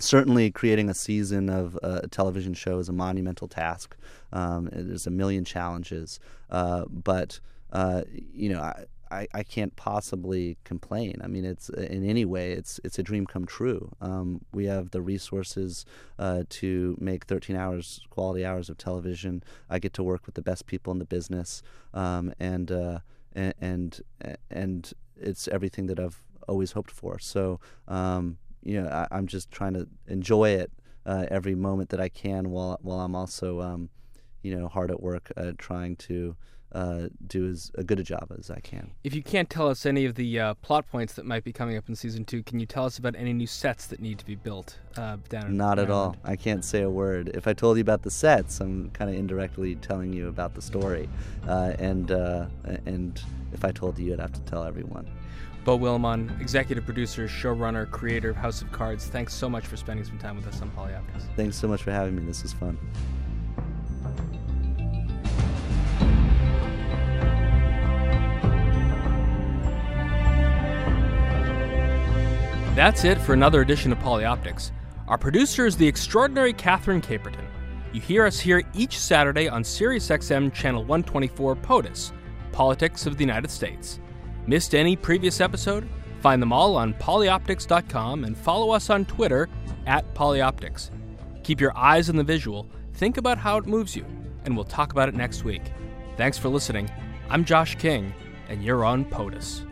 Certainly creating a season of uh, a television show is a monumental task. Um, there's a million challenges. Uh, but, uh, you know, I, I, I can't possibly complain. I mean, it's in any way, it's it's a dream come true. Um, we have the resources uh, to make thirteen hours, quality hours of television. I get to work with the best people in the business, um, and uh, and and it's everything that I've always hoped for. So, um, you know, I, I'm just trying to enjoy it uh, every moment that I can, while while I'm also, um, you know, hard at work uh, trying to. Uh, do as uh, good a job as I can. If you can't tell us any of the uh, plot points that might be coming up in season two, can you tell us about any new sets that need to be built uh, down in Not at all. I can't say a word. If I told you about the sets, I'm kind of indirectly telling you about the story. Uh, and uh, and if I told you, I'd have to tell everyone. Beau Willimon, executive producer, showrunner, creator of House of Cards, thanks so much for spending some time with us on Polioptics. Thanks so much for having me. This was fun. That's it for another edition of Polioptics. Our producer is the extraordinary Catherine Caperton. You hear us here each Saturday on SiriusXM Channel one twenty-four POTUS, Politics of the United States. Missed any previous episode? Find them all on Polioptics dot com and follow us on Twitter at Polioptics. Keep your eyes on the visual, think about how it moves you, and we'll talk about it next week. Thanks for listening. I'm Josh King, and you're on POTUS.